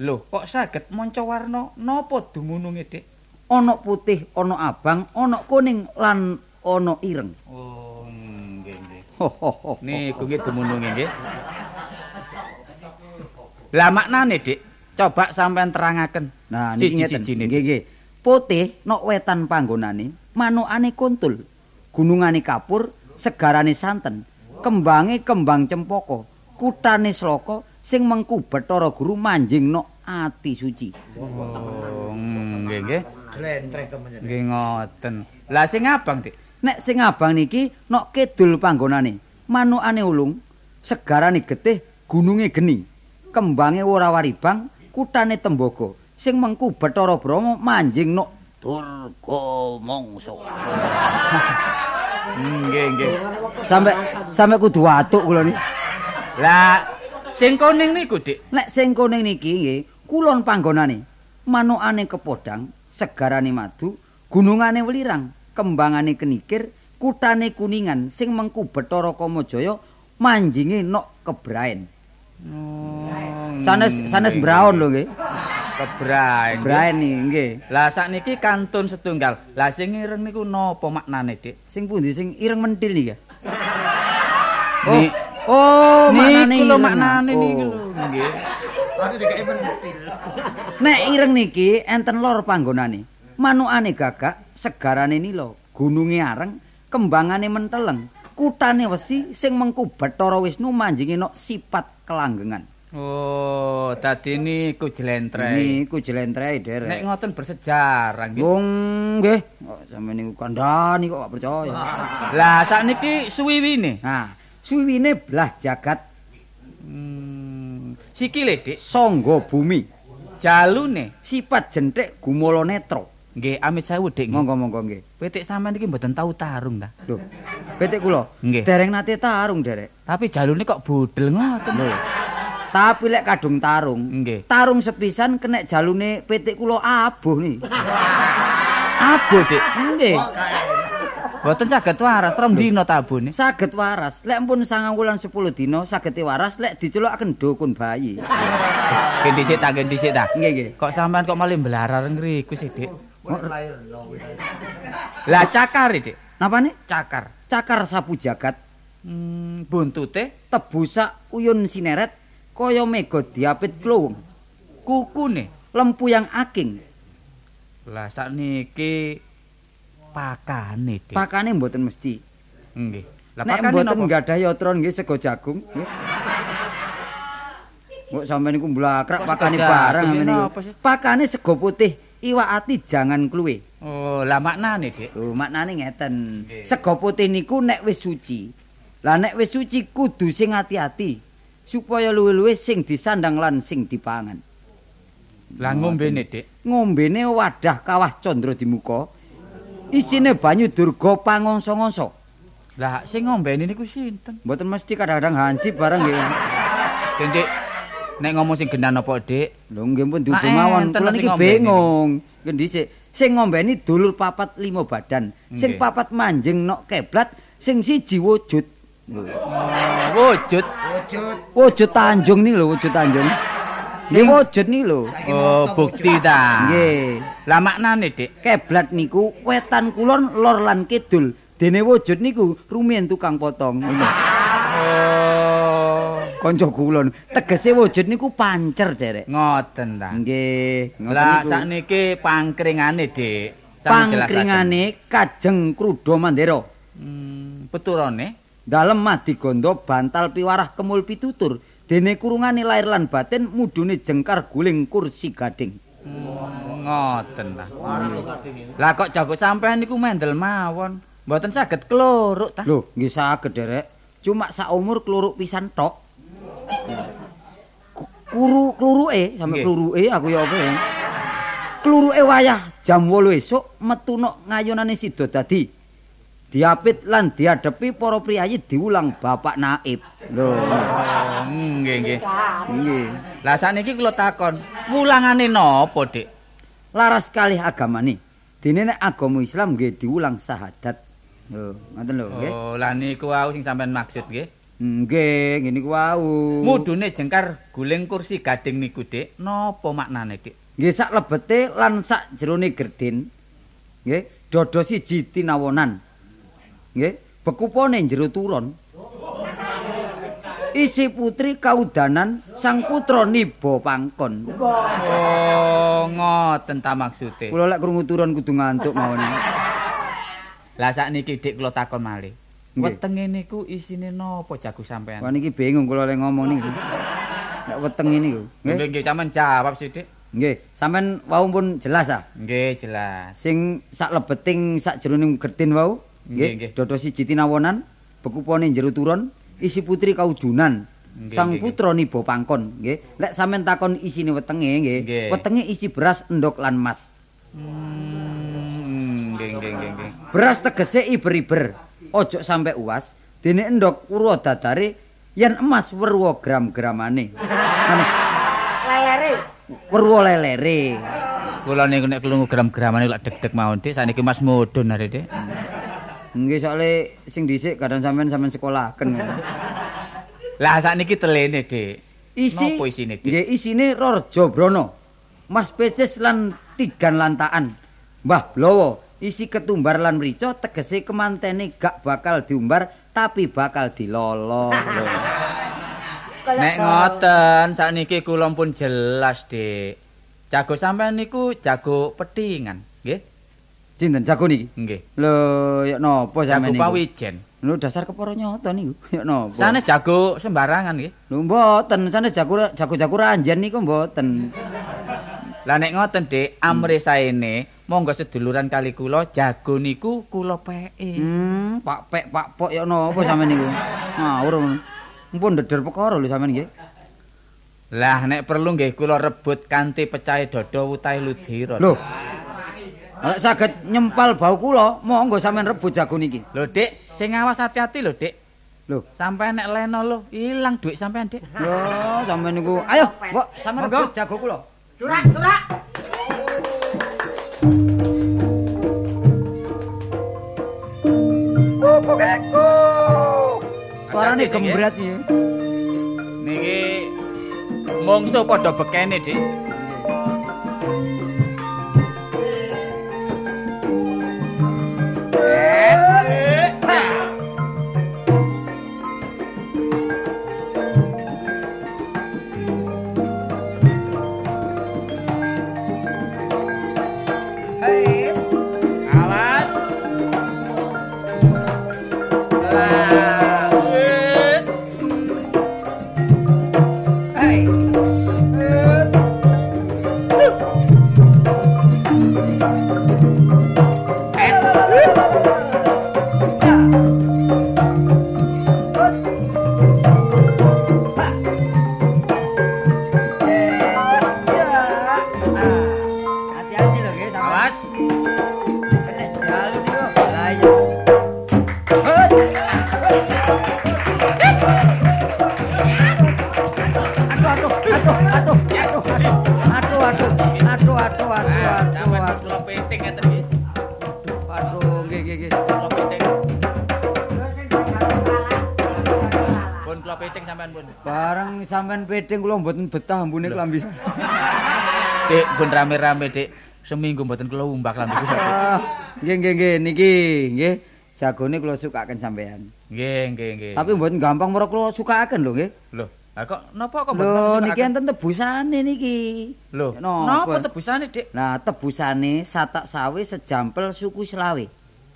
Lho, kok saged manca warna? Napa dumununge, Dik? Ana putih, ana abang, ana kuning lan ana ireng. Oh, nggih, nggih. Niku nggih dumununge, nggih. Lah maknane, Dik, coba sampean terangaken. Nah, niki ngeten. Nggih, nggih. Putih nok wetan panggonane, manukane kuntul, gunungane kapur, segarane santen, kembange kembang cempaka, kutane sloko, sing mengku Bathara Guru manjing nok ati suci. Oh, nggih nggih. Glentreh temen. Nggih ngoten. Lah sing abang, Dik. Nek sing abang niki nok kidul panggonane, manukane ulung, segarane getih, gununge geni, kembange ora waribang, kutane tembaga, sing mengku Bathara Brama manjing nok Durga Mangsa. Nggih, nggih. Sampai sampai kudu watuk kula niki. Lah, sing kuning niku, Dik. Nek sing kuning niki nggih, kulon panggonane. Manukane kepodhang, segarane madu, gunungane welirang, kembangane kenikir, kutane kuningan, sing mengku Bathara Kamajaya manjinge nok kebraen. Oh, sanes sanes braon lho nggih. Kebraen. Kebraen nggih. Lah sakniki kantun setunggal. Lah sing ireng niku napa maknane, Dik? Sing pundi sing ireng menthil niki? Oh, oh maknane niku lho maknane niku lho nggih. Lha dikake menthil. Nek ireng niki enten lor panggonane. Manukane gagak, segarane nila, gununge areng, kembangane menteleng, kutane wesi sing mengku Bathara Wisnu manjinge nok sipat kelanggengan. Oh, tadi niku jelentre. Niku jelentre, Derek. Nek ngoten bersejarah nggih. Wong nggih, kok sampeyan niku kandhani kok gak percaya. Lah sakniki suwiwine. Ha, suwiwine blas jagat. Hmm, sikile, Dik, sangga bumi. Jalune sipat jentik gumala netra. Nggih, amit sewu, Dik. Monggo-monggo nggih. Pitik sampean iki mboten tau tarung ta? Lho, pitik kula dereng nate tarung, Derek. Tapi jalune kok bodel ngoten lho. Tapi lek kadung tarung, nggih. Tarung sepisan kena jalune pitik kula abuh ni. Abuh, Dik. Nggih. Mboten saged waras rong dina tabune. Saged waras. Lek mpun sangang wulan sepuluh dina sagete waras lek dicelokaken dukun bayi. Nggih dhisik ta, nggih dhisik ta. Nggih, nggih. Kok sampean kok malah mblarar ngriku sih, Dik? Lah cakar, Dik. Napane? Cakar. Cakar sapu jagat. Hmm, buntute tebusak uyun sineret. Kaya mega diapit kluwung. Kukune lempuyang aking. Lah sakniki pakane, Dik. Pakane mboten mesti. Nggih. Lah pakane mboten nggadhah yatra nggih sego jagung, nggih. Mbok sampeyan niku mblakrak pakane bareng niku. Pakane sego putih, iwak ati jangan kluwe. Oh, lah maknane, Dik. Lho, maknane ngeten. Sego putih niku nek wis suci. Lah nek wis suci kudu sing ati-ati. Supaya luwih-luwih sing disandang lan sing dipangan. Lah ngombene, Dik. Ngombene wadah kawah Candra Dimuka. Isine banyu Durga pangongso-ngongso. Lah sing ngombene niku sinten? Mboten mesti kadang-kadang hansi bareng nggih. Dik, nek ngomong sing genan apa, Dik? Lho nggih pun dudu mawon, kula niki bingung. Nggih dhisik. sing ngombeni dulur papat limo badan, sing okay. papat manjing nok keblat, sing siji wujud. Oh, wujud. Wujud. Wujud Tanjung nih lho, wujud Tanjung. Nggih wujud nih lho. Oh, bukti ta. Nggih. Lah maknane, Dik, keblat niku wetan kulon lor lan kidul. Dene wujud niku rumiyin tukang potong. Oh, kanca kulon. Tegese wujud niku pancer, Derek. Ngoten ta. Nggih. Lah sakniki pangkringane, Dik. Pangkringane Kajeng Kruda Mandera. Hmm, peturane dalem Madigondo bantal piwarah kemul pitutur, dene kurungane lair lan batin mudune jengkar guling kursi gading. Hmm, ngoten lah. Lah kok jago sampean niku mendel mawon, mboten saged kluruk ta? Lho, nggih saged, Derek. Cuma sak umur kluruk pisan tok. Kuru kluruke sampe kluruke aku ya apa ya. Kluruke wayah jam wolu esuk metu nok ngayonane sida dadi. Diapit lan dihadapi para priayi diulang Bapak Naib. Lho, nggih nggih. Nggih. Lah sakniki kula takon, wulangane napa, Dik? Laras kalih agamane. Dene nek agama Islam nggih diulang syahadat. Lho, ngoten lho, nggih. Oh, lah niku wau sing sampean maksud nggih. Nggih, ngene niku wau. Mudune jengkar guling kursi gading niku, Dik. Napa maknane, Dik? Nggih sak lebete lan sak jerone gerdin. Nggih, dada siji tinawonan. Nggih, bekupane jero turon. Isi putri kaudanan, sang putra niba pangkon. Oh, ngoten ta maksude. Kula lek krungu turon kudu ngantuk mawon. Lah sakniki Dik kula takon malih. Wetenge niku isine napa jago sampean? Wah niki bingung kula lek ngomong niku. Nek wetenge niku. Nggih nggih sampean jawab sithik. Nggih, sampean wau pun jelas ah. Nggih, jelas. Sing sak lebeting sak jeroning gertin wau. Nggih, dada siji tinawonan, bekupane jero turon, isi putri kaudunan, sang putra niba pangkon, nggih. Lek sampean takon isine wetenge nggih, wetenge isi beras, endhok lan mas. Hmm, nggih nggih nggih. Beras tegese iber-iber, ojo sampe uwas, dene endhok urwa dadare, yen emas weruh gram-gramane. Lelere. Weruh lelere. Kula niku nek klungu gram-gramane lak deg-deg mawon, Dik, saniki mas mudhun arek, Dik. Nggih, soalé sing dhisik kadang sampean sampean sekolahaken. Lah sakniki telene, Dik. Isi napa isine, Dik? Nggih, isine Rorjo Brono. Mas Peces lan Tigan Lantaan. Mbah Blowo, isi ketumbar lan mrica tegese kemantene gak bakal diumbar tapi bakal dilolo. Nek ngoten, sakniki kula pun jelas, Dik. Jago sampean niku jago pethingan, nggih. Sinten jago niki? Nggih. Lho, ya napa sampeyan niku? Jago pawijen. Lho dasar kepara nyata niku. Ya napa? Sanes jago sembarangan nggih. Lho mboten, sanes jago jago-jago ranjen niku mboten. Lah nek ngoten, Dik, amre saene monggo seduluran kali kula jago niku kula peki. Hmm, Pak Pek, Pak Pok ya napa sampeyan niku? Ngawur. Mumpun ndeder perkara lho sampeyan nggih. Lah nek perlu nggih kula rebut kanthi pecahe dada wutahe Ludira. Lho. Nek saged nyempal bau kula, monggo sampean rebut jago niki. Lho, Dik, sing awas hati-hati lho, Dik. Lho, sampean nek leno lho, ilang dhuwit sampean, Dik. Lho, sampean niku. Ayo, Mbok, sampean rebut jago kula. Durak, durak. Kuku-kuku. Suarane gembrat iki. Niki mungsuh padha bekene, Dik. Aduh, aduh, aduh, aduh, aduh, aduh, aduh. waduh, waduh, penting ya tadi. Waduh, g g g. Penting. Pun kula penting sampean pun. Bareng sampean penting kula mboten betah ambune klambi. Dik, pun rame-rame, Dik. Seminggu mboten kula umbak klambi ku. Nggih, nggih, nggih niki, nggih. Jagone kula sukaken sampean. Nggih, nggih, nggih. Tapi mboten gampang mergo kula sukaken lho, nggih. Lho, ha kok napa kok mboten sukaken? Lho, niki enten tebusane niki. Lho, napa tebusane, Dik? Nah, tebusane satak sawi sejampel suku Slawi.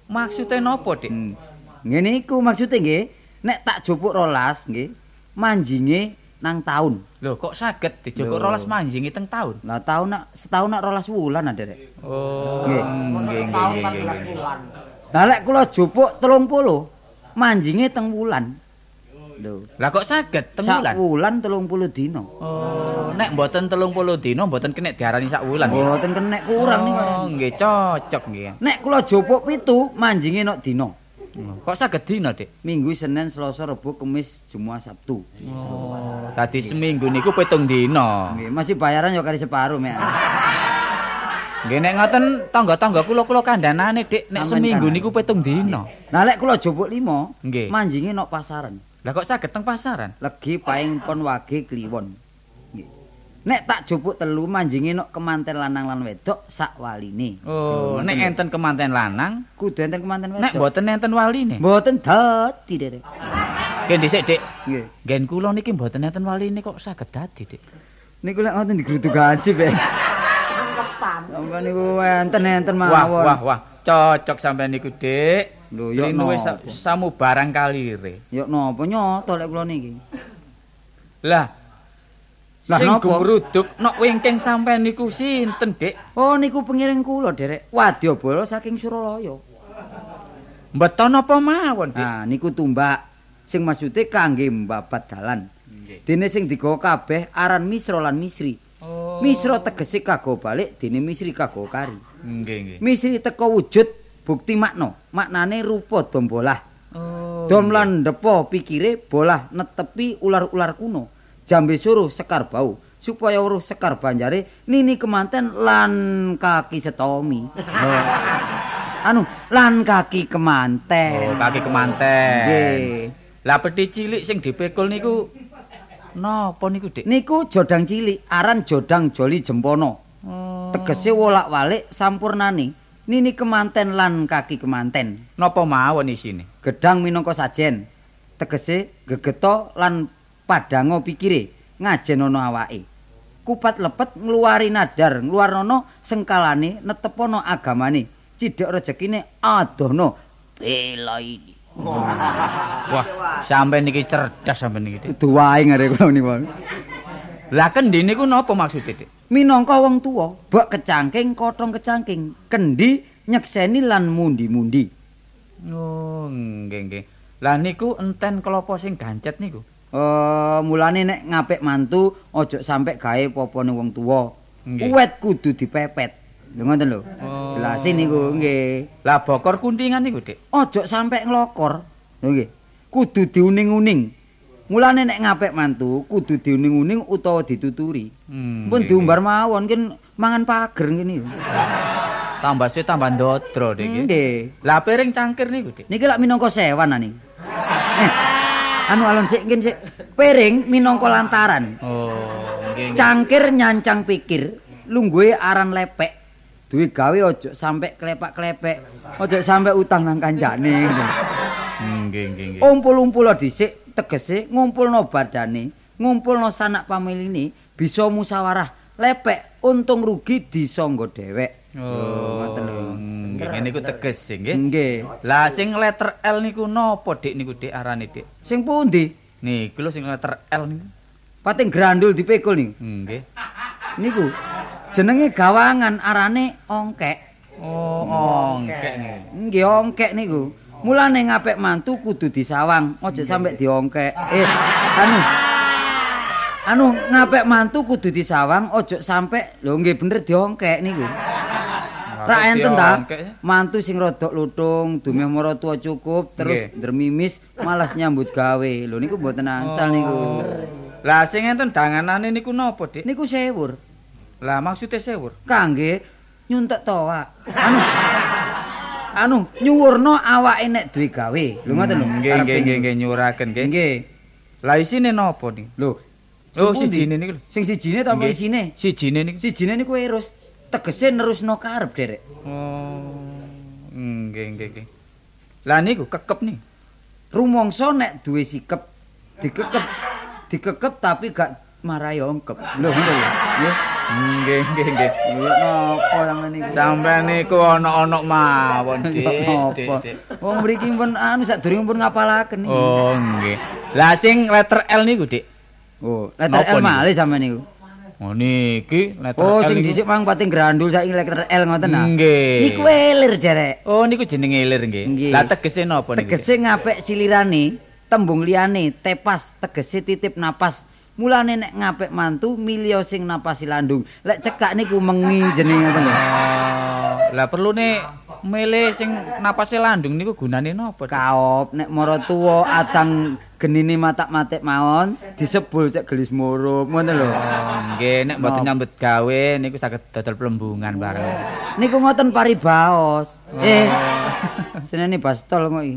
Maksude napa, Dik? Hmm. Ngene iku maksude nggih, nek tak jupuk rolas nggih, manjinge nang taun. Lho, kok saged dijupuk rolas manjinge teng taun? Lah taun nak setahun nak rolas wulan, Dik. Oh, nggih, nggih, nggih. Lah lek kula jupuk telung puluh manjinge teng wulan. Lho. Lah kok saged teng wulan? Sak wulan telung puluh dina. Oh, nek mboten telung puluh dina mboten kenek diarani sak wulan. Mboten kenek kurang niku. Oh, nggih cocok nggih. Nek kula jupuk pitu manjinge nok dina. Kok saged dina, Dik? Minggu, Senin, Selasa, Rebo, Kamis, Jumat, Sabtu. Oh. Dadi seminggu niku pitung dina. Nggih, masih bayaran ya kari separo mek. Nggih nek ngoten tangga-tangga kula kula kandhanane, Dik, nek seminggu niku pitung dina. Lah lek kula jupuk lima, manjinge nok pasaran. Lah kok saged teng pasaran? Legi paing pon wage kliwon. Nggih. Nek tak jupuk telu manjinge nok kemanten lanang lan wedok sak waline. Oh, nek enten kemanten lanang, kudu enten kemanten wedok. Nek mboten enten waline. Mboten dadi, Dik. Nggih dhisik, Dik. Nggih. Nggen kula niki mboten enten waline kok saged dadi, Dik. Niku lek ngoten digrudug ajib, Dik. Sampeyan niku enten-enten mawon. Wah, wah, wah. Cocok sampeyan niku, Dik. Lho, yo nuwes samu barang kalire. Yo napa nyoto lek kula niki. Lah. Lah napa ngruduk nok wingking sampeyan niku sinten, Dik? Oh, niku pengiring kula, Derek. Wadyabala saking Suralaya. Mbeto napa mawon, Dik? Ah, niku tumbak sing maksude kangge mbabat dalan. Dene sing digawa kabeh aran Misra lan Misri. Oh. Misra tegese kago balik dene Misri kago kari. Nggih, nggih. Misri teka wujud bukti makna. Maknane rupa dombolah. Oh. Dom lan ndepa pikire bolah netepi ular-ular kuno. Jambe suruh sekar bau supaya uruh sekar banjare nini kemanten lan kaki setomi. Oh. Anu, lan kaki kemanten. Oh, kaki kemanten. Nggih. Lah pethi cilik sing dipikul niku napa niku, Dik? Niku jodang cilik, aran jodang joli jempono. Oh. Tegese wolak-walik sampurnane. Nini kemanten lan kaki kemanten. Napa mawon isine? Gedang minangka sajen. Tegese gegeto lan padango pikire, ngajen ana awake. Kupat lepet ngluwari nadar, ngluwarana sengkalane, netepana agamane. Cidhek rejekine adohna bela ini. Oh. Wah, sampean niki cerdas sampean niki. Kudu wae ngare kula niku. Lah kendi niku napa maksude, Dik? Minangka wong tuwa, bak kecangking, kothong kecangking, kendi nyekseni lan mundi-mundi. Oh, nggih nggih. Lah niku enten kelapa sing gancet niku. Eh, uh, mulane nek ngapik mantu aja sampe gawe popone wong tuwa. Uwit kudu dipepet. Lho ngoten lho. Oh. Jelasi niku nggih. Lah bokor kuntingan niku, Dik. Ojo sampe nglokor. Lho nggih. Kudu diuning-uning. Mulane nek ngapik mantu kudu diuning-uning utawa dituturi. Hmm, pun diumbar mawon kin mangan pager ngene. Tambah suwe tambah ndodro niki. Nggih. Lah piring cangkir niku, Dik. Niki lak minangka sewan niki. Eh, anu alon sik kin sik. Piring minangka lantaran. Oh, nggih. Cangkir nyancang pikir, lungguhe aran lepek. Duwe gawe aja sampe klepak-klepek, aja sampe utang nang kancane. Nggih, nggih, nggih. Umpul-umpul dhisik tegese ngumpulno badane, ngumpulno sanak pamiline, bisa musyawarah, lepek untung rugi disangga dhewek. Oh, ngoten lho. Nggih, niku tegese nggih. Nggih. Lah sing letter L niku napa, Dik, niku Dik arane, Dik? Sing pundi? Niku lho sing letter L niku. Pating grandul dipikul niku. Nggih. Niku jenenge gawangan, arane ongkek. Oh, ongkek nggih. Nggih, ongkek niku. Mulane ngapik mantu kudu disawang, aja sampe diongkek. Eh, anu. Anu ngapik mantu kudu disawang, aja sampe lho nggih bener diongkek niku. Ra enten ta? Mantu sing rodok lutung, dumeh maratuwa cukup, terus ndremimis malas nyambut gawe. Lho niku mboten angsal niku. Lah sing enten danganane niku napa, Dik? Niku sewur. Lah maksudnya sewur? Kangge nyuntek toa. Anu anu nyuwurno awake nek duwe gawe. Lho ngoten lho. Nggih nggih nggih nyuwuraken nggih. Nggih. Lah isine napa niku? Lho. Lho sijine niku lho. Sing sijine ta apa isine? Sijine niku. Sijine niku erus. Tegese nerusno karep, Derek. Oh. Nggih nggih nggih. Lah niku kekep nih. Rumangsa nek duwe sikep dikekep dikekep tapi gak marai ongkep. Lho ngono lho. Nggih. Nggih nggih nggih. Napa sampeyan niku? Sampeyan niku ana-ana mawon, Dik. Wong mriki pun anu sadurunge pun ngapalaken niku. Oh, nggih. Lah sing letter L niku, Dik. Oh, letter L malih sampeyan niku. Oh niki letter L. Oh sing dhisik mang pating grandul saiki letter L ngoten ah. Nggih. Niku elir, Derek. Oh niku jenenge elir nggih. Lah tegese napa niku? Tegese ngapik silirane, tembung liyane, tepas, tegese titip napas. Mulane nek ngapik mantu milya sing napasi landung. Lek cekak niku mengi jenenge ngoten lho. Lah perlune milih sing napase landung niku gunane napa? Kaop nek mara tuwa adang genine matak-matik mawon disebul cek gelis murup ngoten lho. Nggih nek mboten nyambet gawe niku saged dodol plembungan bareng. Niku ngoten paribaos. Eh senene bastol kok iki.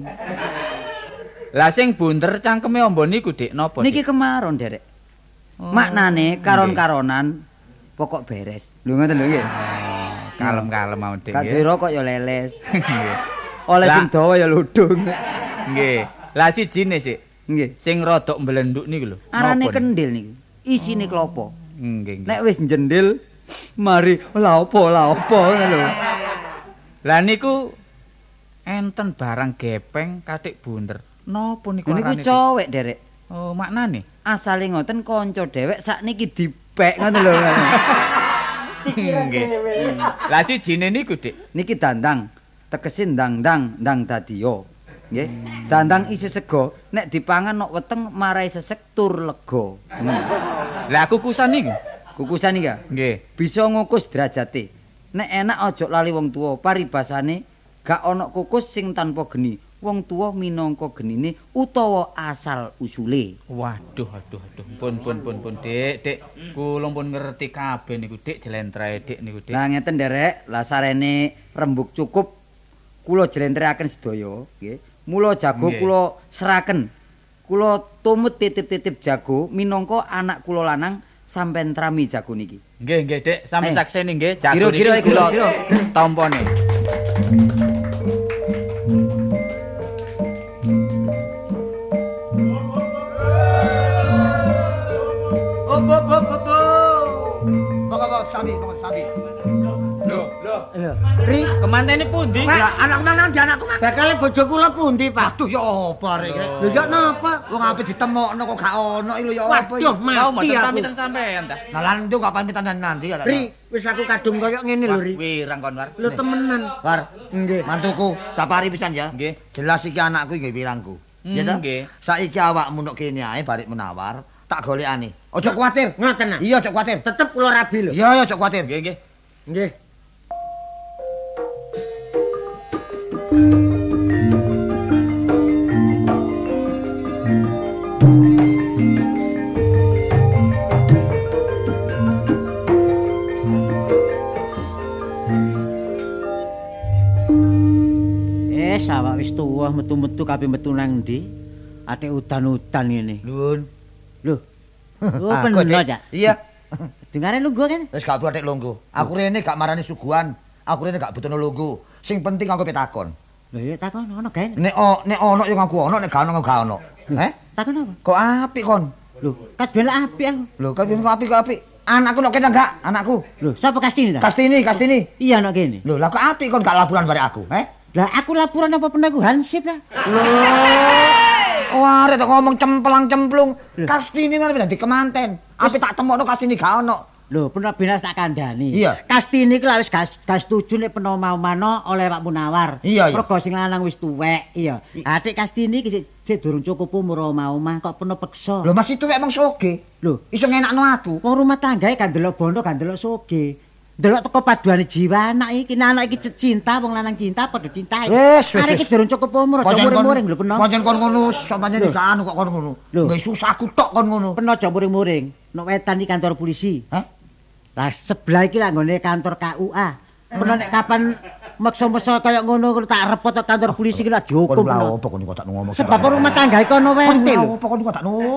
Lah sing bunter cangkeme amba niku Dik napa? Niki kemaron Derek. Maknane karon-karonan pokok beres. Lho ngoten lho nggih. Kalem-kalem mawon Dik. Kadira kok ya leles. Nggih. Oleh sing dawa ya ludung. Nggih. Lah sijine sik nggih, sing rodok mblenduk niku lho. Arane kendhil niku. Isine klopo. Nggih nggih. Nek wis njendhil mari lha apa lha apa ngono lho. Lah niku enten barang gepeng katik bunter. Napa niku arane? Niku cowek, Derek. Oh, maknane asale ngoten kanca dhewek sakniki dipek ngoten lho. Nggih. Lah sijine niku, Dik. Niki dandang tegese ndang-ndang ndang dadiya. Nggih, dandang isi sego, nek dipangan nok weteng marai sesek tur lega. Lah kukusan iki, kukusan iki. Nggih, bisa ngukus derajate. Nek enak aja lali wong tuwa, paribasane gak ana kukus sing tanpa geni. Wong tuwa minangka genine utawa asal usule. Waduh aduh aduh. Pun pun pun pun Dik, Dik. Kula pun ngerti kabeh niku Dik, jelentrae Dik niku Dik. Lah ngeten Derek, lah sarene rembug cukup kula jelentraken sedaya, nggih. Mula jago kula seraken. Kula tumut titip-titip jago minangka anak kula lanang sampean trami jago niki. Nggih, nggih, Dik. Sampe sakseni nggih jago niki kula tampane. Op op op op. Kok kok sami, kok sami. Loh, loh. Ri, kemantene pundi? Lah anak manang di anakku Mas. Bakale bojo kula pundi, Pak? Aduh ya apa rek. Lho ya napa? Wong ape ditemokno kok gak ono iki lho ya apa iki. Waduh, mati pamitan sampean ta. Lah lan nduk gak pamitan nanti ya ta. Ri, wis aku kadung koyo ngene lho Ri. Wirang kon War. Lho temenan. War. Nggih. Mantuku, sapari pisan ya. Nggih. Jelas iki anakku nggih wirangku. Ya ta? Saiki awakmu nok kene ae barek menawar, tak golekane. Aja kuwatir. Ngoten. Iya, aja kuwatir. Tetep kula rabi lho. Iya, aja kuwatir. Nggih, nggih. Nggih. Eh, sawak wis tuwa metu-metu kabeh metu nang ndi? Atik udan-udan ngene. Lho. Lho. Lho penelo ya? Iya. Dengane lungguh kan? Wis gak perlu atik lungguh. Aku rene gak marani suguhan. Aku rene gak butuh lungguh. Sing penting aku pitakon. Lho ya takon ono gaen. Nek nek ono ya aku ono, nek gak ono gak ono. Heh? Takon apa? Kok apik kon? Lho, kadwel apik aku. Lho, kadwel apik kok apik. Anakku nek kene enggak? Anakku. Lho, sapa Kastini ta? Kastini, Kastini. Iya nek kene. Lho, lah kok apik kon gak laporan bare aku, heh? Lah aku laporan apa pun aku hansip ta. Lho. Wah, rek ngomong cemplang-cemplung. Kastini ngono dadi kemanten. Apik tak temokno Kastini gak ono. Lho, pun benar tak kandhani. Kastini iki wis gas gas tuju nek peno mau-mano oleh Pak Munawar. Mergo sing lanang wis tuwek, iya. Atik Kastini iki sik durung cukup umur omah-omah kok peno peksa. Lho, masih tuwek mong soge. Lho, iso ngenakno aku. Wong rumah tanggae gak ndelok bondo, gak ndelok soge. Ndelok teko paduane jiwa anak iki, anak iki cinta, wong lanang cinta padha cintae. Arek iki durung cukup umur, aja muring-muring lho peno. Pancen kon ngono, sampeyan iki anu kok kon ngono. Wis susah kutok kon ngono. Peno aja muring-muring. Nek wetan iki kantor polisi. Hah? Nah sebelah iki lak nggone kantor K U A. Menawa nek kapan meksa-meksa kaya ngono tak repot kantor polisi iki lak dihukum. Lha opo kono tak ngomong. Sebab rumah tanggae kono wete. Lha opo kono tak ngono.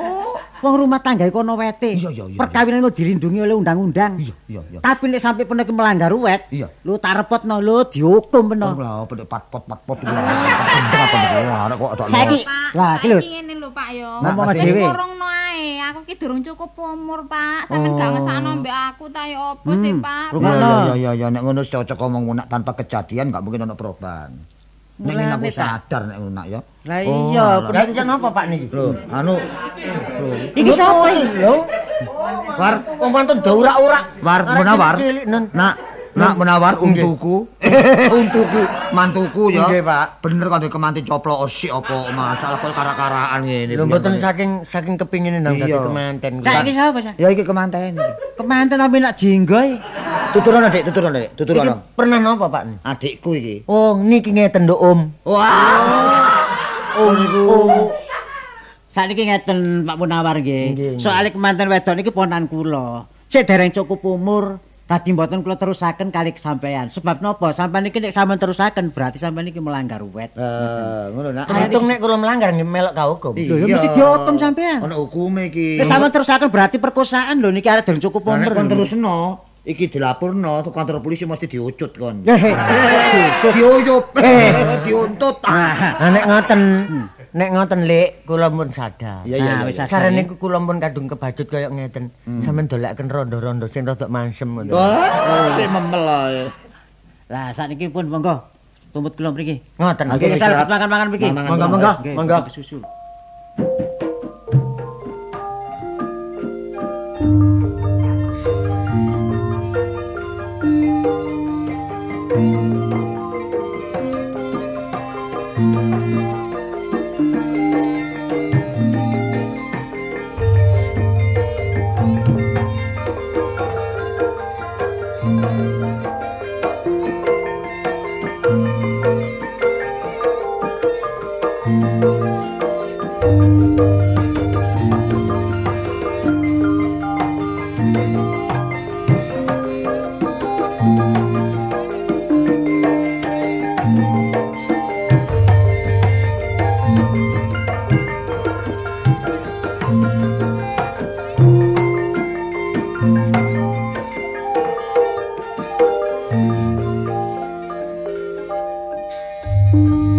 Wong rumah tanggae kono wete. Perkawinan lu dilindungi oleh undang-undang. Iya, iya, iya. Tapi nek sampe penek melanggar wet, lu tak repotno lu dihukum peno. Lha opo patpot-patpot. Saiki lah iki lho. Ngene lho Pak yo. Ngomong dhewe. Aku ki durung cukup umur, Pak. Sampeyan gak ngesakno mbek aku ta ya opo sih, Pak? Ya ya ya nek ngono cocok omong ngono tanpa kejadian gak mungkin ana perubahan. Nek aku sadar nek ngono ya. Lah iya, lha iki napa Pak niki? Lho, anu iki sapa iki lho? War, omongane dourak-urak. War menawar. Nak, nak menawar untuku. Untuku, mantuku ya. Nggih, Pak. Bener kok kemanti coplo osik apa masalah kok kara-karaan ngene. Lho mboten saking saking kepingine nang dadi kemanten. Lah iki sapa, Pak? Ya iki kemanten. Kemanten tapi nak jenggoe. Tuturane, Dik, tuturane, Dik. Tuturane. Pernah napa, Pak? Adikku iki. Oh, niki ngeten nduk, Om. Wah. Om iku. Saniki ngeten Pak Munawar nggih. Soale kemanten wedok niki ponan kula. Sik dereng cukup umur. Tadi mboten kula terusaken kali sampean. Sebab napa? Sampeyan iki nek sampean terusaken berarti sampean iki melanggar wet. Eh, ngono nak. Terhitung nek kula melanggar melok ka hukum. Lho, mesti dihukum sampean. Ono hukume iki. Nek sampean terusaken berarti perkosaan lho niki arep dereng cukup umur. Kon terusno, iki dilaporno ke kantor polisi mesti diucut kon. Diuyup, diuntut. Nah, nek ngoten, nek ngoten Lik, kula mun sadar. Nah, wis sadar niku kula mun kadung kebajut kaya ngeten. Sampeyan dolakken rondo-rondo sing rodok mansem ngoten. Wah, sik memel ae. Lah sakniki pun monggo tumput kula mriki. Ngoten. Nggih, salat makan-makan mriki. Monggo-monggo, monggo susu. Thank you.